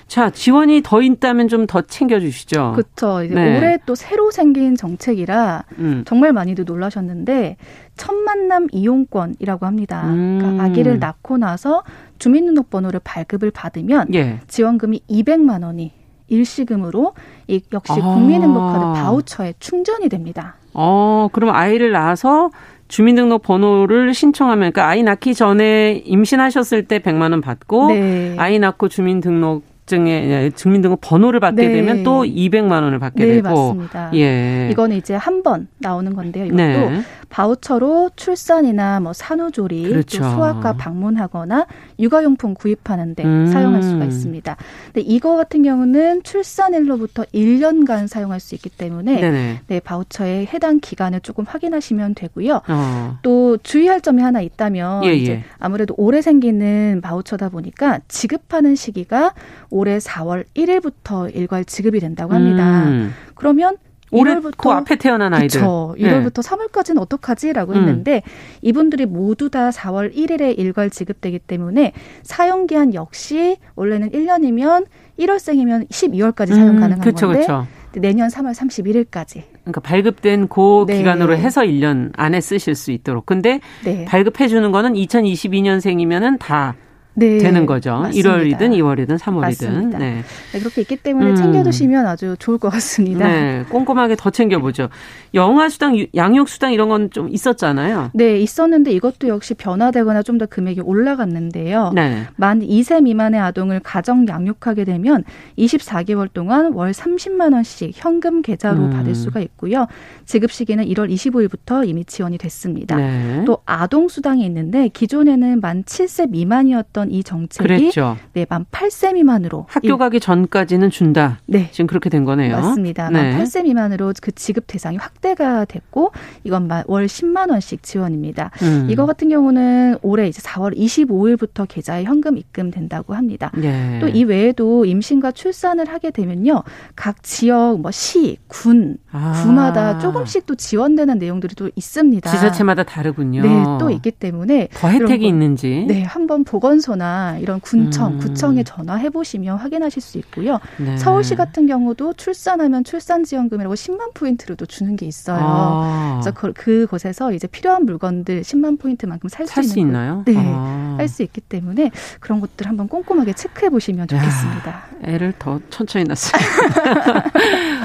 자, 지원이 더 있다면 좀 더 챙겨주시죠. 그렇죠. 이제 네. 올해 또 새로 생긴 정책이라 음. 정말 많이들 놀라셨는데 첫 만남 이용권이라고 합니다. 음. 그러니까 아기를 낳고 나서 주민등록번호를 발급을 받으면 예. 지원금이 이백만 원이 일시금으로 이 역시 아. 국민행복카드 바우처에 충전이 됩니다. 어, 그럼 아이를 낳아서 주민등록번호를 신청하면 그러니까 아이 낳기 전에 임신하셨을 때 백만 원 받고 네. 아이 낳고 주민등록 증에 주민등록 번호를 받게 네. 되면 또 이백만 원을 받게 네, 되고, 맞습니다. 예, 이건 이제 한 번 나오는 건데요. 이것도 네. 바우처로 출산이나 뭐 산후조리, 그렇죠. 또 수학과 방문하거나 육아용품 구입하는데 음. 사용할 수가 있습니다. 근데 이거 같은 경우는 출산일로부터 일 년간 사용할 수 있기 때문에 네, 바우처의 해당 기간을 조금 확인하시면 되고요. 어. 또 주의할 점이 하나 있다면 예, 이제 예. 아무래도 올해 생기는 바우처다 보니까 지급하는 시기가 올해 사월 일일부터 일괄 지급이 된다고 합니다. 음. 그러면 올해 그 앞에 태어난 아이들. 그렇죠. 일월부터 네. 삼월까지는 어떡하지라고 했는데 음. 이분들이 모두 다 사월 일일에 일괄 지급되기 때문에 사용기한 역시 원래는 일 년이면 일월생이면 십이월까지 사용 음, 가능한 그쵸, 건데 그쵸. 내년 삼월 삼십일일까지. 그러니까 발급된 그 네. 기간으로 해서 일 년 안에 쓰실 수 있도록. 근데 네. 발급해 주는 거는 이천이십이 년생이면은 다. 네, 되는 거죠. 맞습니다. 일월이든 이월이든 삼월이든. 네. 네, 그렇게 있기 때문에 음. 챙겨두시면 아주 좋을 것 같습니다. 네, 꼼꼼하게 더 챙겨보죠. 영아수당, 양육수당 이런 건 좀 있었잖아요. 네, 있었는데 이것도 역시 변화되거나 좀 더 금액이 올라갔는데요. 네. 만 이 세 미만의 아동을 가정 양육하게 되면 이십사 개월 동안 월 삼십만 원씩 현금 계좌로 음. 받을 수가 있고요. 지급 시기는 일월 이십오일부터 이미 지원이 됐습니다. 네. 또 아동수당이 있는데 기존에는 만 칠 세 미만이었던 이 정책이 네, 만 팔 세 미만으로 학교 가기 전까지는 준다. 네. 지금 그렇게 된 거네요. 맞습니다. 네. 만 팔 세 미만으로 그 지급 대상이 확대가 됐고 이건 월 십만 원씩 지원입니다. 음. 이거 같은 경우는 올해 이제 사월 이십오일부터 계좌에 현금 입금된다고 합니다. 네. 또 이 외에도 임신과 출산을 하게 되면요. 각 지역, 뭐 시, 군, 아. 구마다 조금씩 또 지원되는 내용들이 또 있습니다. 지자체마다 다르군요. 네, 또 있기 때문에 더 혜택이 거, 있는지 네, 한번 보건소 나 이런 군청, 음. 구청에 전화해 보시면 확인하실 수 있고요. 네. 서울시 같은 경우도 출산하면 출산지원금이라고 십만 포인트로도 주는 게 있어요. 아. 그래서 그, 그곳에서 이제 필요한 물건들 십만 포인트만큼 살 수 있는 거. 네, 아. 할 수 있기 때문에 그런 것들 한번 꼼꼼하게 체크해 보시면 좋겠습니다. 야, 애를 더 천천히 낳습니다.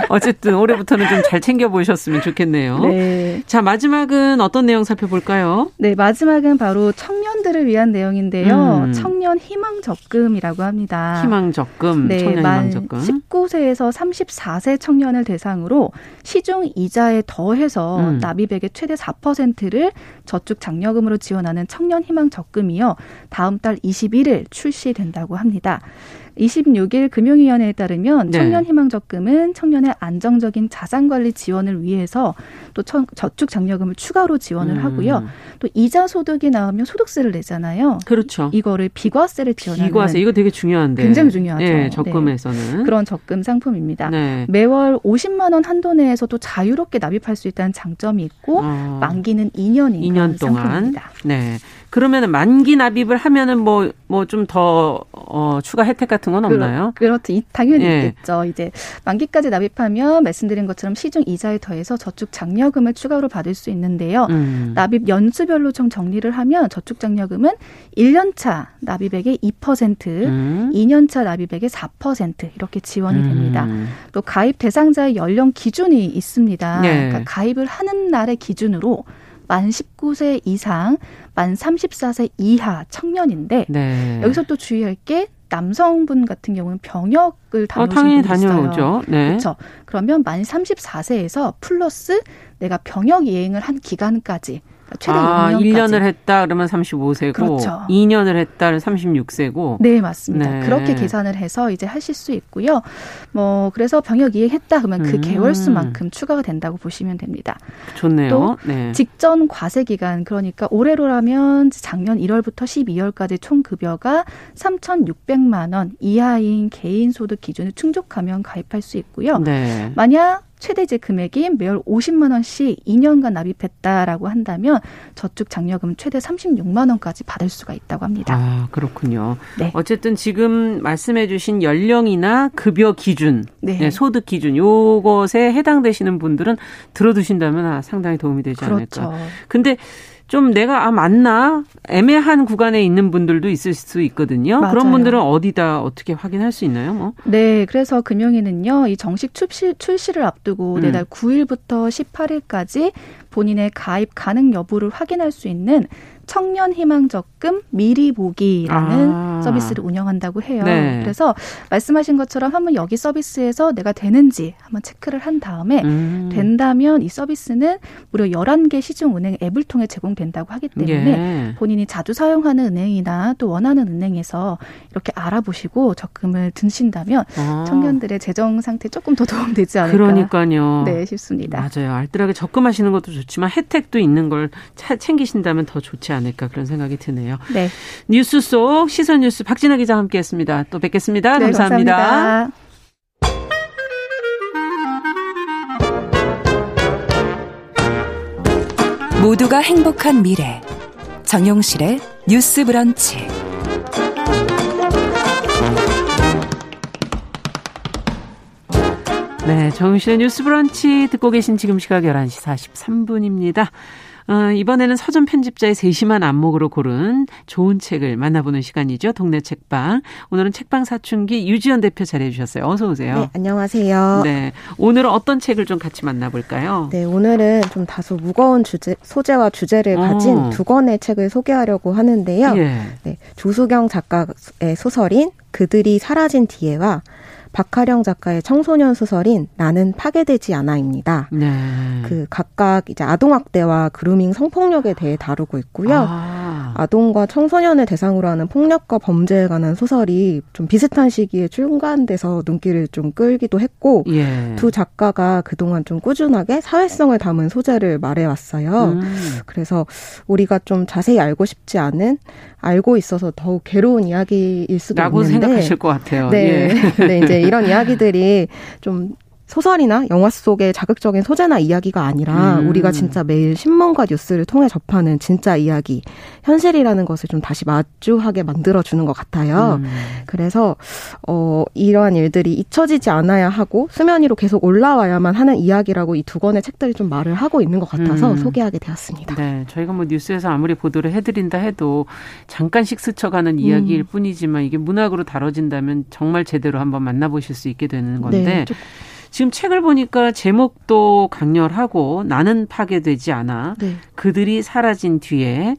어쨌든 올해부터는 좀 잘 챙겨보셨으면 좋겠네요. 네. 자, 마지막은 어떤 내용 살펴볼까요? 네, 마지막은 바로 청년들을 위한 내용인데요. 음. 청년 희망 적금이라고 합니다. 희망 적금, 네, 청년 희망 적금. 십구 세에서 삼십사 세 청년을 대상으로 시중 이자에 더해서 음. 납입액의 최대 사 퍼센트를 저축장려금으로 지원하는 청년 희망 적금이요. 다음 달 이십일 일 출시된다고 합니다. 이십육 일 금융위원회에 따르면 네. 청년희망적금은 청년의 안정적인 자산관리 지원을 위해서 또 청, 저축장려금을 추가로 지원을 음. 하고요. 또 이자 소득이 나오면 소득세를 내잖아요. 그렇죠. 이거를 비과세를 지원하는. 비과세. 이거 되게 중요한데. 굉장히 중요하죠. 네, 적금에서는. 네. 그런 적금 상품입니다. 네. 매월 오십만 원 한도 내에서도 자유롭게 납입할 수 있다는 장점이 있고 어. 만기는 이 년인 이 년 동안. 상품입니다. 네. 그러면 만기 납입을 하면은 뭐 뭐 좀 더 어, 추가 혜택 같은 건 없나요? 그렇, 그렇죠. 당연히 예. 있겠죠. 이제 만기까지 납입하면 말씀드린 것처럼 시중 이자에 더해서 저축장려금을 추가로 받을 수 있는데요. 음. 납입 연수별로 좀 정리를 하면 저축장려금은 일 년 차 납입액의 이 퍼센트, 음. 이 년 차 납입액의 사 퍼센트 이렇게 지원이 음. 됩니다. 또 가입 대상자의 연령 기준이 있습니다. 예. 그러니까 가입을 하는 날의 기준으로 만 십구 세 이상, 만 삼십사 세 이하 청년인데 네. 여기서 또 주의할 게 남성분 같은 경우는 병역을 다녀오신 어, 분이 다녀오죠. 있어요. 네. 그렇죠. 그러면 만 삼십사 세에서 플러스 내가 병역 이행을 한 기간까지 최대 아, 육 년까지. 일 년을 했다 그러면 삼십오 세고 그렇죠. 이 년을 했다 그러면 삼십육 세고. 네, 맞습니다. 네. 그렇게 계산을 해서 이제 하실 수 있고요. 뭐 그래서 병역 이행했다 그러면 음. 그 개월 수만큼 추가가 된다고 보시면 됩니다. 좋네요. 또 네. 직전 과세 기간 그러니까 올해로라면 작년 일 월부터 십이 월까지 총 급여가 삼천육백만 원 이하인 개인 소득 기준을 충족하면 가입할 수 있고요. 네. 만약 최대제 금액이 매월 오십만 원씩 이 년간 납입했다라고 한다면 저축장려금 최대 삼십육만 원까지 받을 수가 있다고 합니다. 아, 그렇군요. 네. 어쨌든 지금 말씀해 주신 연령이나 급여 기준, 네. 네, 소득 기준 요것에 해당되시는 분들은 들어두신다면 상당히 도움이 되지 그렇죠. 않을까. 근데 좀 내가 아 맞나 애매한 구간에 있는 분들도 있을 수 있거든요. 맞아요. 그런 분들은 어디다 어떻게 확인할 수 있나요? 뭐? 네, 그래서 금융위는요, 이 정식 출시, 출시를 앞두고 음. 내달 구 일부터 십팔 일까지 본인의 가입 가능 여부를 확인할 수 있는 청년희망적금 미리 보기라는 아. 서비스를 운영한다고 해요. 네. 그래서 말씀하신 것처럼 한번 여기 서비스에서 내가 되는지 한번 체크를 한 다음에 음. 된다면 이 서비스는 무려 열한 개 시중은행 앱을 통해 제공된다고 하기 때문에 예. 본인이 자주 사용하는 은행이나 또 원하는 은행에서 이렇게 알아보시고 적금을 드신다면 아. 청년들의 재정 상태 조금 더 도움되지 않을까. 그러니까요. 네, 싶습니다. 맞아요. 알뜰하게 적금하시는 것도 좋지만 혜택도 있는 걸 챙기신다면 더 좋지 않을까 그런 생각이 드네요. 네. 뉴스 속 시선 뉴스 박진아 기자와 함께했습니다. 또 뵙겠습니다. 네, 감사합니다. 감사합니다. 모두가 행복한 미래 정용실의 뉴스브런치. 네, 정용실의 뉴스브런치 듣고 계신 지금 시각 열한 시 사십삼 분입니다. 어, 이번에는 서점 편집자의 세심한 안목으로 고른 좋은 책을 만나보는 시간이죠. 동네 책방. 오늘은 책방 사춘기 유지연 대표 자리해 주셨어요. 어서 오세요. 네, 안녕하세요. 네, 오늘은 어떤 책을 좀 같이 만나볼까요? 네, 오늘은 좀 다소 무거운 주제, 소재와 주제를 가진 어. 두 권의 책을 소개하려고 하는데요. 예. 네, 조수경 작가의 소설인 그들이 사라진 뒤에와 박하령 작가의 청소년 소설인 나는 파괴되지 않아입니다. 네. 그 각각 이제 아동학대와 그루밍 성폭력에 대해 다루고 있고요. 아. 아동과 청소년을 대상으로 하는 폭력과 범죄에 관한 소설이 좀 비슷한 시기에 출간돼서 눈길을 좀 끌기도 했고 예. 두 작가가 그동안 좀 꾸준하게 사회성을 담은 소재를 말해왔어요. 음. 그래서 우리가 좀 자세히 알고 싶지 않은 알고 있어서 더욱 괴로운 이야기일 수도 라고 있는데 라고 생각하실 것 같아요. 네, 예. 네, 이제 이런 이야기들이 좀 소설이나 영화 속의 자극적인 소재나 이야기가 아니라 음. 우리가 진짜 매일 신문과 뉴스를 통해 접하는 진짜 이야기, 현실이라는 것을 좀 다시 마주하게 만들어주는 것 같아요. 음. 그래서 어, 이러한 일들이 잊혀지지 않아야 하고 수면 위로 계속 올라와야만 하는 이야기라고 이 두 권의 책들이 좀 말을 하고 있는 것 같아서 음. 소개하게 되었습니다. 네, 저희가 뭐 뉴스에서 아무리 보도를 해드린다 해도 잠깐씩 스쳐가는 이야기일 음. 뿐이지만 이게 문학으로 다뤄진다면 정말 제대로 한번 만나보실 수 있게 되는 건데 네, 좀. 지금 책을 보니까 제목도 강렬하고 나는 파괴되지 않아. 네. 그들이 사라진 뒤에.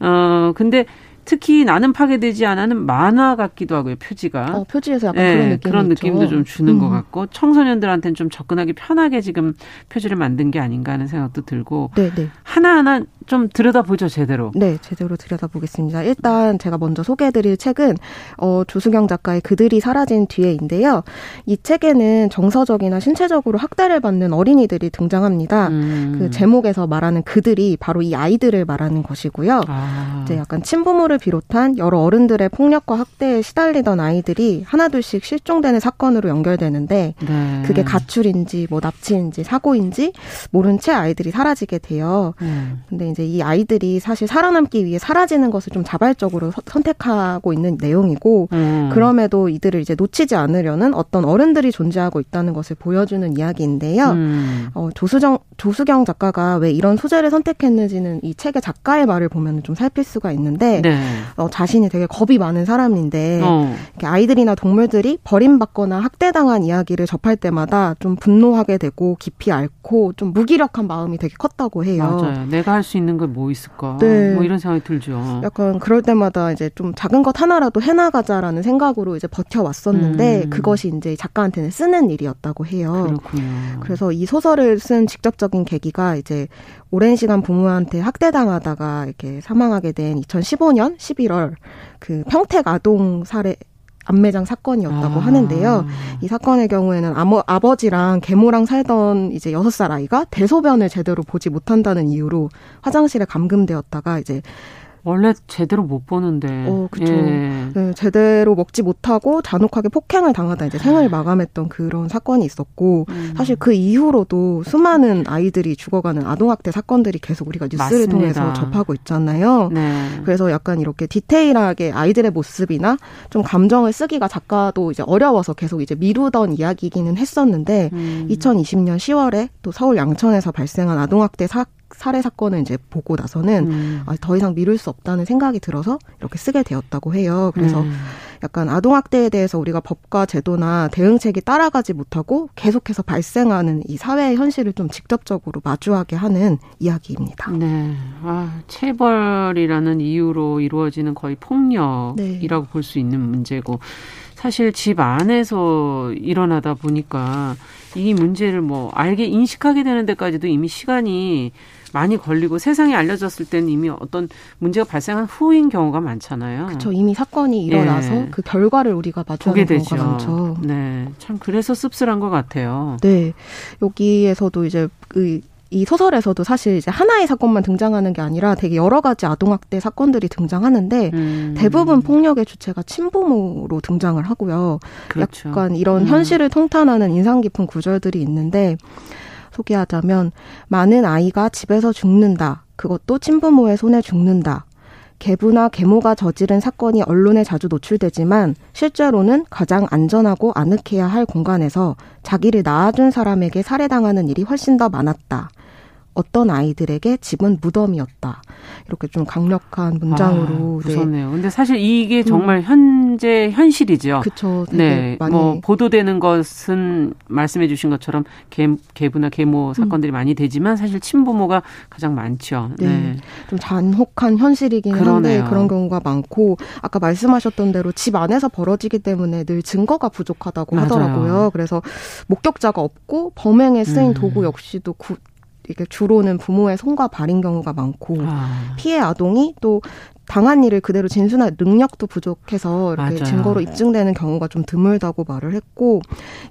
어, 근데 특히 나는 파괴되지 않아는 만화 같기도 하고요. 표지가. 어, 표지에서 약간 네, 그런 느낌이 그런 느낌도 있죠. 좀 주는 음. 것 같고 청소년들한테는 좀 접근하기 편하게 지금 표지를 만든 게 아닌가 하는 생각도 들고. 네, 네. 하나하나 좀 들여다보죠, 제대로. 네, 제대로 들여다보겠습니다. 일단 제가 먼저 소개해드릴 책은 어, 조수경 작가의 그들이 사라진 뒤에인데요. 이 책에는 정서적이나 신체적으로 학대를 받는 어린이들이 등장합니다. 음. 그 제목에서 말하는 그들이 바로 이 아이들을 말하는 것이고요. 아. 이제 약간 친부모를 비롯한 여러 어른들의 폭력과 학대에 시달리던 아이들이 하나둘씩 실종되는 사건으로 연결되는데 네. 그게 가출인지 뭐 납치인지 사고인지 모른 채 아이들이 사라지게 돼요. 음. 근데 이제 이 아이들이 사실 살아남기 위해 사라지는 것을 좀 자발적으로 서, 선택하고 있는 내용이고 음. 그럼에도 이들을 이제 놓치지 않으려는 어떤 어른들이 존재하고 있다는 것을 보여주는 이야기인데요. 음. 어, 조수정, 조수경 작가가 왜 이런 소재를 선택했는지는 이 책의 작가의 말을 보면 좀 살필 수가 있는데 네. 어, 자신이 되게 겁이 많은 사람인데 어. 이렇게 아이들이나 동물들이 버림받거나 학대당한 이야기를 접할 때마다 좀 분노하게 되고 깊이 앓고 좀 무기력한 마음이 되게 컸다고 해요. 맞아요. 내가 할 수 있는 게 뭐 있을까? 네. 뭐 이런 생각이 들죠. 약간 그럴 때마다 이제 좀 작은 것 하나라도 해나가자라는 생각으로 이제 버텨왔었는데 음. 그것이 이제 작가한테는 쓰는 일이었다고 해요. 그렇군요. 그래서 이 소설을 쓴 직접적인 계기가 이제 오랜 시간 부모한테 학대당하다가 이렇게 사망하게 된 이천십오년 십일월 그 평택 아동 살해 암매장 사건이었다고 아. 하는데요. 이 사건의 경우에는 아버, 아버지랑 계모랑 살던 이제 여섯 살 아이가 대소변을 제대로 보지 못한다는 이유로 화장실에 감금되었다가 이제 원래 제대로 못 보는데. 어, 그렇죠. 예. 네, 제대로 먹지 못하고 잔혹하게 폭행을 당하다 이제 생을 마감했던 그런 사건이 있었고 음. 사실 그 이후로도 수많은 아이들이 죽어가는 아동학대 사건들이 계속 우리가 뉴스를 맞습니다. 통해서 접하고 있잖아요. 네. 그래서 약간 이렇게 디테일하게 아이들의 모습이나 좀 감정을 쓰기가 작가도 이제 어려워서 계속 이제 미루던 이야기이기는 했었는데 음. 이천이십년 시월에 또 서울 양천에서 발생한 아동학대 사 살해 사건을 이제 보고 나서는 음. 아, 더 이상 미룰 수 없다는 생각이 들어서 이렇게 쓰게 되었다고 해요. 그래서 음. 약간 아동학대에 대해서 우리가 법과 제도나 대응책이 따라가지 못하고 계속해서 발생하는 이 사회의 현실을 좀 직접적으로 마주하게 하는 이야기입니다. 네, 아, 체벌이라는 이유로 이루어지는 거의 폭력이라고 네. 볼 수 있는 문제고 사실 집 안에서 일어나다 보니까 이 문제를 뭐 알게 인식하게 되는 데까지도 이미 시간이 많이 걸리고 세상에 알려졌을 때는 이미 어떤 문제가 발생한 후인 경우가 많잖아요. 그렇죠. 이미 사건이 일어나서 네. 그 결과를 우리가 마주하는 경우가 많죠. 네, 참 그래서 씁쓸한 것 같아요. 네, 여기에서도 이제 그 이 소설에서도 사실 이제 하나의 사건만 등장하는 게 아니라 되게 여러 가지 아동학대 사건들이 등장하는데 음. 대부분 폭력의 주체가 친부모로 등장을 하고요. 그렇죠. 약간 이런 음. 현실을 통탄하는 인상 깊은 구절들이 있는데 소개하자면 많은 아이가 집에서 죽는다. 그것도 친부모의 손에 죽는다. 계부나 계모가 저지른 사건이 언론에 자주 노출되지만 실제로는 가장 안전하고 아늑해야 할 공간에서 자기를 낳아준 사람에게 살해당하는 일이 훨씬 더 많았다. 어떤 아이들에게 집은 무덤이었다. 이렇게 좀 강력한 문장으로. 아, 무섭네요. 네. 근데 사실 이게 정말 음. 현재 현실이죠. 그렇죠. 네, 많이. 뭐 보도되는 것은 말씀해 주신 것처럼 계, 계부나 계모 사건들이 음. 많이 되지만 사실 친부모가 가장 많죠. 네. 네. 좀 잔혹한 현실이긴 그러네요. 한데 그런 경우가 많고 아까 말씀하셨던 대로 집 안에서 벌어지기 때문에 늘 증거가 부족하다고 맞아요. 하더라고요. 그래서 목격자가 없고 범행에 쓰인 음. 도구 역시도 구, 이게 주로는 부모의 손과 발인 경우가 많고 아. 피해 아동이 또 당한 일을 그대로 진술할 능력도 부족해서 이렇게 맞아요. 증거로 입증되는 경우가 좀 드물다고 말을 했고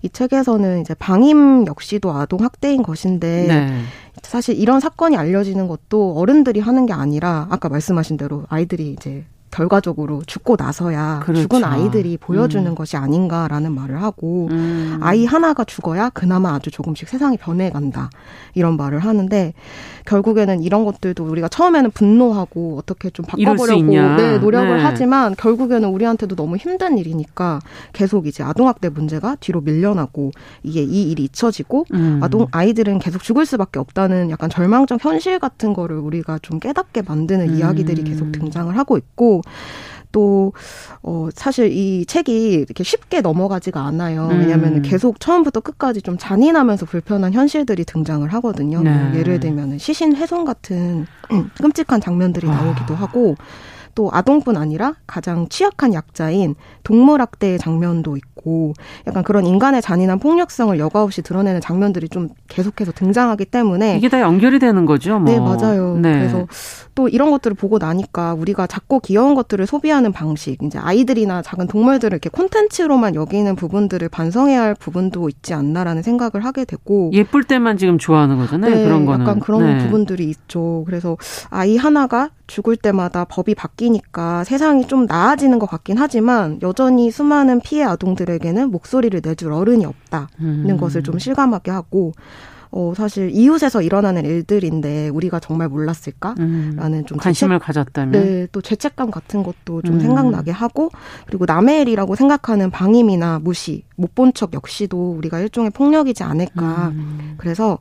이 책에서는 이제 방임 역시도 아동 학대인 것인데 네. 사실 이런 사건이 알려지는 것도 어른들이 하는 게 아니라 아까 말씀하신 대로 아이들이 이제 결과적으로 죽고 나서야 그렇죠. 죽은 아이들이 보여주는 음. 것이 아닌가라는 말을 하고 음. 아이 하나가 죽어야 그나마 아주 조금씩 세상이 변해간다 이런 말을 하는데 결국에는 이런 것들도 우리가 처음에는 분노하고 어떻게 좀 바꿔보려고 네, 노력을 네. 하지만 결국에는 우리한테도 너무 힘든 일이니까 계속 이제 아동학대 문제가 뒤로 밀려나고 이게 이 일이 잊혀지고 음. 아동 아이들은 계속 죽을 수밖에 없다는 약간 절망적 현실 같은 거를 우리가 좀 깨닫게 만드는 음. 이야기들이 계속 등장을 하고 있고 또 어, 사실 이 책이 이렇게 쉽게 넘어가지가 않아요. 왜냐하면 음. 계속 처음부터 끝까지 좀 잔인하면서 불편한 현실들이 등장을 하거든요. 네. 뭐 예를 들면 시신 훼손 같은 끔찍한 장면들이 나오기도 아. 하고 또 아동뿐 아니라 가장 취약한 약자인 동물학대의 장면도 있고 약간 그런 인간의 잔인한 폭력성을 여과없이 드러내는 장면들이 좀 계속해서 등장하기 때문에 이게 다 연결이 되는 거죠. 뭐. 네, 맞아요. 네. 그래서 또 이런 것들을 보고 나니까 우리가 작고 귀여운 것들을 소비하는 방식, 이제 아이들이나 작은 동물들을 이렇게 콘텐츠로만 여기는 부분들을 반성해야 할 부분도 있지 않나라는 생각을 하게 되고 예쁠 때만 지금 좋아하는 거잖아요. 네, 그런 거는. 약간 그런 네. 부분들이 있죠. 그래서 아이 하나가 죽을 때마다 법이 바뀌니까 세상이 좀 나아지는 것 같긴 하지만 여전히 수많은 피해 아동들에게는 목소리를 내줄 어른이 없다는 음. 것을 좀 실감하게 하고 어, 사실 이웃에서 일어나는 일들인데 우리가 정말 몰랐을까라는 음. 좀 관심을 죄책, 가졌다면 네, 또 죄책감 같은 것도 좀 음. 생각나게 하고 그리고 남의 일이라고 생각하는 방임이나 무시, 못 본 척 역시도 우리가 일종의 폭력이지 않을까. 음. 그래서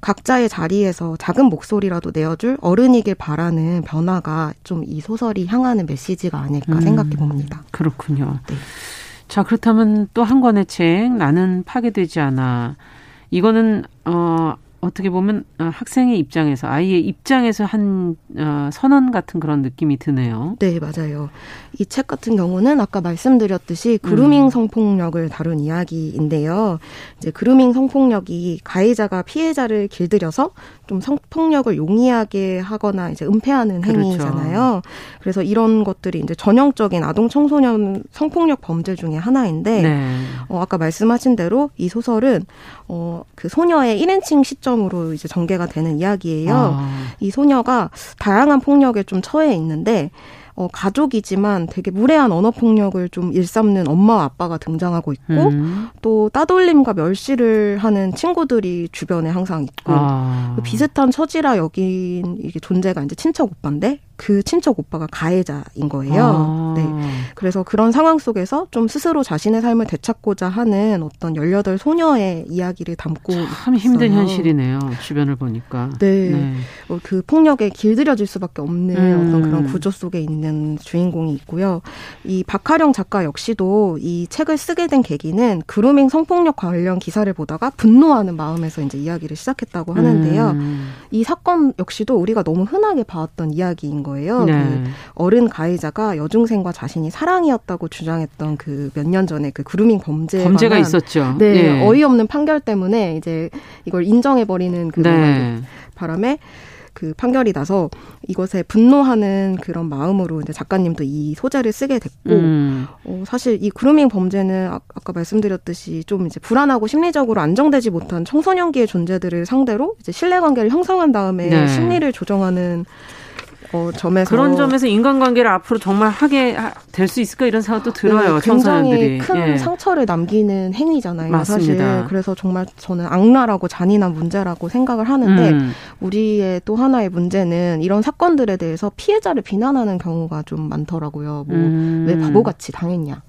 각자의 자리에서 작은 목소리라도 내어줄 어른이길 바라는 변화가 좀 이 소설이 향하는 메시지가 아닐까 음. 생각해 봅니다. 그렇군요. 네. 자, 그렇다면 또 한 권의 책, 나는 파괴되지 않아. 이거는 어, 어떻게 보면 학생의 입장에서 아이의 입장에서 한 어, 선언 같은 그런 느낌이 드네요. 네, 맞아요. 이 책 같은 경우는 아까 말씀드렸듯이 그루밍 성폭력을 다룬 이야기인데요. 이제 그루밍 성폭력이 가해자가 피해자를 길들여서 좀 성폭력을 용이하게 하거나 이제 은폐하는 행위잖아요. 그렇죠. 그래서 이런 것들이 이제 전형적인 아동 청소년 성폭력 범죄 중에 하나인데 네. 어, 아까 말씀하신 대로 이 소설은 어, 그 소녀의 일 인칭 시점으로 이제 전개가 되는 이야기예요. 아. 이 소녀가 다양한 폭력에 좀 처해 있는데 어, 가족이지만 되게 무례한 언어폭력을 좀 일삼는 엄마와 아빠가 등장하고 있고 음. 또 따돌림과 멸시를 하는 친구들이 주변에 항상 있고 아. 비슷한 처지라 여긴 이게 존재가 이제 친척 오빠인데 그 친척 오빠가 가해자인 거예요. 아. 네. 그래서 그런 상황 속에서 좀 스스로 자신의 삶을 되찾고자 하는 어떤 열여덟 소녀의 이야기를 담고 참 있어요. 참 힘든 현실이네요. 주변을 보니까. 네. 네. 어, 그 폭력에 길들여질 수밖에 없는 음. 어떤 그런 구조 속에 있는 주인공이 있고요. 이 박하령 작가 역시도 이 책을 쓰게 된 계기는 그루밍 성폭력 관련 기사를 보다가 분노하는 마음에서 이제 이야기를 시작했다고 하는데요. 음. 이 사건 역시도 우리가 너무 흔하게 봐왔던 이야기인 거예요. 네. 그 어른 가해자가 여중생과 자신이 사랑이었다고 주장했던 그 몇 년 전에 그 그루밍 범죄에 범죄가 관한, 있었죠. 네, 네. 어이없는 판결 때문에 이제 이걸 인정해버리는 그 네. 바람에 그 판결이 나서 이것에 분노하는 그런 마음으로 이제 작가님도 이 소재를 쓰게 됐고 음. 어, 사실 이 그루밍 범죄는 아, 아까 말씀드렸듯이 좀 이제 불안하고 심리적으로 안정되지 못한 청소년기의 존재들을 상대로 이제 신뢰관계를 형성한 다음에 네. 심리를 조정하는 어, 점에서 그런 점에서 인간관계를 앞으로 정말 하게 될 수 있을까 이런 생각도 들어요. 네, 굉장히 청소년들이. 큰 예. 상처를 남기는 행위잖아요. 맞습니다. 사실 그래서 정말 저는 악랄하고 잔인한 문제라고 생각을 하는데 음. 우리의 또 하나의 문제는 이런 사건들에 대해서 피해자를 비난하는 경우가 좀 많더라고요. 뭐 음. 왜 바보같이 당했냐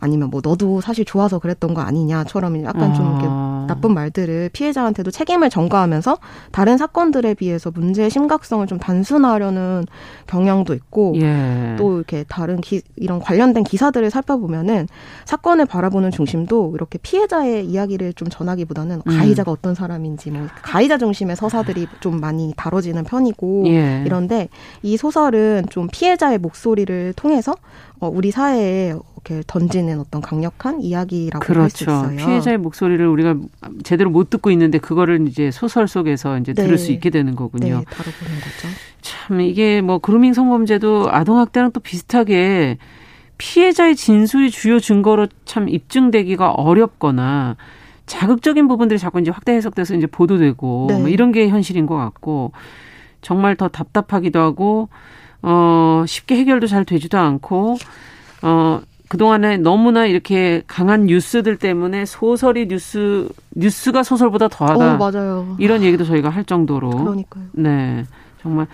아니면 뭐 너도 사실 좋아서 그랬던 거 아니냐처럼 약간 좀 이렇게 아. 나쁜 말들을 피해자한테도 책임을 전가하면서 다른 사건들에 비해서 문제의 심각성을 좀 단순화하려는 경향도 있고 예. 또 이렇게 다른 기, 이런 관련된 기사들을 살펴보면은 사건을 바라보는 중심도 이렇게 피해자의 이야기를 좀 전하기보다는 음. 가해자가 어떤 사람인지 뭐 가해자 중심의 서사들이 좀 많이 다뤄지는 편이고 예. 이런데 이 소설은 좀 피해자의 목소리를 통해서 어, 우리 사회에 이렇게 던지는 어떤 강력한 이야기라고 그렇죠. 할 수 있어요. 피해자의 목소리를 우리가 제대로 못 듣고 있는데 그거를 이제 소설 속에서 이제 네. 들을 수 있게 되는 거군요. 네, 다뤄보는 거죠. 참 이게 뭐 그루밍 성범죄도 아동학대랑 또 비슷하게 피해자의 진술이 주요 증거로 참 입증되기가 어렵거나 자극적인 부분들이 자꾸 이제 확대 해석돼서 이제 보도되고 네. 뭐 이런 게 현실인 것 같고 정말 더 답답하기도 하고. 어, 쉽게 해결도 잘 되지도 않고, 어, 그동안에 너무나 이렇게 강한 뉴스들 때문에 소설이 뉴스, 뉴스가 소설보다 더하다. 오, 맞아요. 이런 얘기도 저희가 할 정도로. 그러니까요. 네. 정말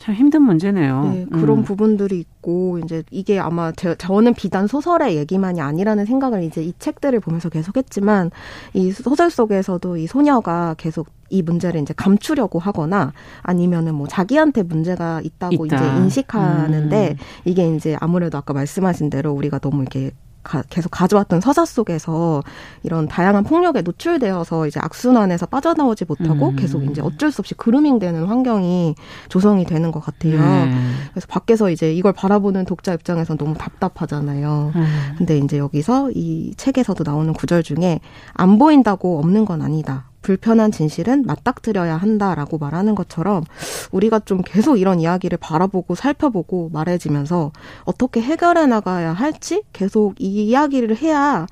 참 힘든 문제네요. 네, 그런 음. 부분들이 있고, 이제 이게 아마 제, 저는 비단 소설의 얘기만이 아니라는 생각을 이제 이 책들을 보면서 계속 했지만, 이 소설 속에서도 이 소녀가 계속 이 문제를 이제 감추려고 하거나 아니면은 뭐 자기한테 문제가 있다고 있다. 이제 인식하는데 음. 이게 이제 아무래도 아까 말씀하신 대로 우리가 너무 이렇게 가, 계속 가져왔던 서사 속에서 이런 다양한 폭력에 노출되어서 이제 악순환에서 빠져나오지 못하고 음. 계속 이제 어쩔 수 없이 그루밍되는 환경이 조성이 되는 것 같아요. 음. 그래서 밖에서 이제 이걸 바라보는 독자 입장에서 너무 답답하잖아요. 음. 근데 이제 여기서 이 책에서도 나오는 구절 중에 안 보인다고 없는 건 아니다. 불편한 진실은 맞닥뜨려야 한다라고 말하는 것처럼 우리가 좀 계속 이런 이야기를 바라보고 살펴보고 말해지면서 어떻게 해결해 나가야 할지 계속 이 이야기를 해야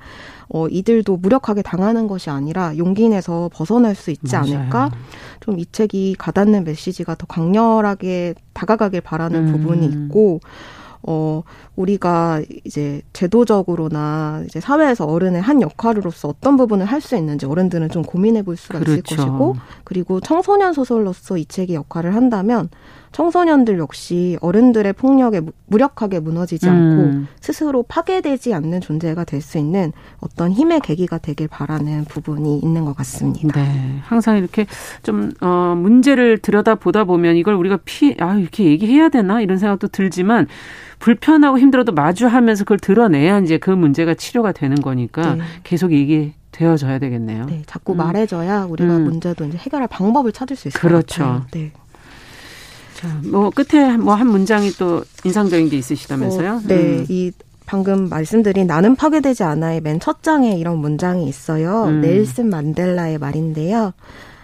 어, 이들도 무력하게 당하는 것이 아니라 용기 내서 벗어날 수 있지 맞아요. 않을까? 좀 이 책이 가닿는 메시지가 더 강렬하게 다가가길 바라는 음. 부분이 있고 어, 우리가 이제 제도적으로나 이제 사회에서 어른의 한 역할으로서 어떤 부분을 할 수 있는지 어른들은 좀 고민해 볼 수가 그렇죠. 있을 것이고 그리고 청소년 소설로서 이 책이 역할을 한다면 청소년들 역시 어른들의 폭력에 무력하게 무너지지 음. 않고 스스로 파괴되지 않는 존재가 될 수 있는 어떤 힘의 계기가 되길 바라는 부분이 있는 것 같습니다. 네, 항상 이렇게 좀 어, 문제를 들여다보다 보면 이걸 우리가 피, 아, 이렇게 얘기해야 되나 이런 생각도 들지만 불편하고 힘들어도 마주하면서 그걸 드러내야 이제 그 문제가 치료가 되는 거니까 네. 계속 얘기 되어져야 되겠네요. 네, 자꾸 음. 말해줘야 우리가 음. 문제도 이제 해결할 방법을 찾을 수 있을 그렇죠. 것 같아요. 네. 뭐 끝에 뭐 한 문장이 또 인상적인 게 있으시다면서요? 어, 네. 음. 이 방금 말씀드린 나는 파괴되지 않아의 맨 첫 장에 이런 문장이 있어요. 음. 넬슨 만델라의 말인데요.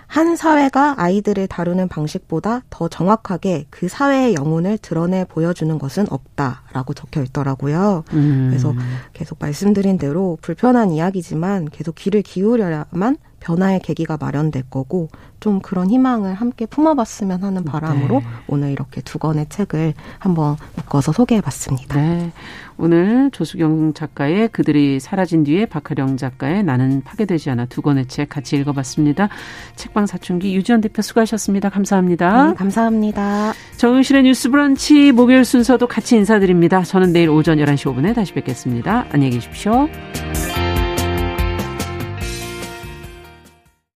한 사회가 아이들을 다루는 방식보다 더 정확하게 그 사회의 영혼을 드러내 보여주는 것은 없다라고 적혀 있더라고요. 음. 그래서 계속 말씀드린 대로 불편한 이야기지만 계속 귀를 기울여야만 변화의 계기가 마련될 거고 좀 그런 희망을 함께 품어봤으면 하는 바람으로 네. 오늘 이렇게 두 권의 책을 한번 묶어서 소개해봤습니다. 네. 오늘 조수경 작가의 그들이 사라진 뒤에 박하령 작가의 나는 파괴되지 않아 두 권의 책 같이 읽어봤습니다. 책방 사춘기 유지연 대표 수고하셨습니다. 감사합니다. 네, 감사합니다. 정용실의 뉴스브런치 목요일 순서도 같이 인사드립니다. 저는 내일 오전 열한 시 오 분에 다시 뵙겠습니다. 안녕히 계십시오.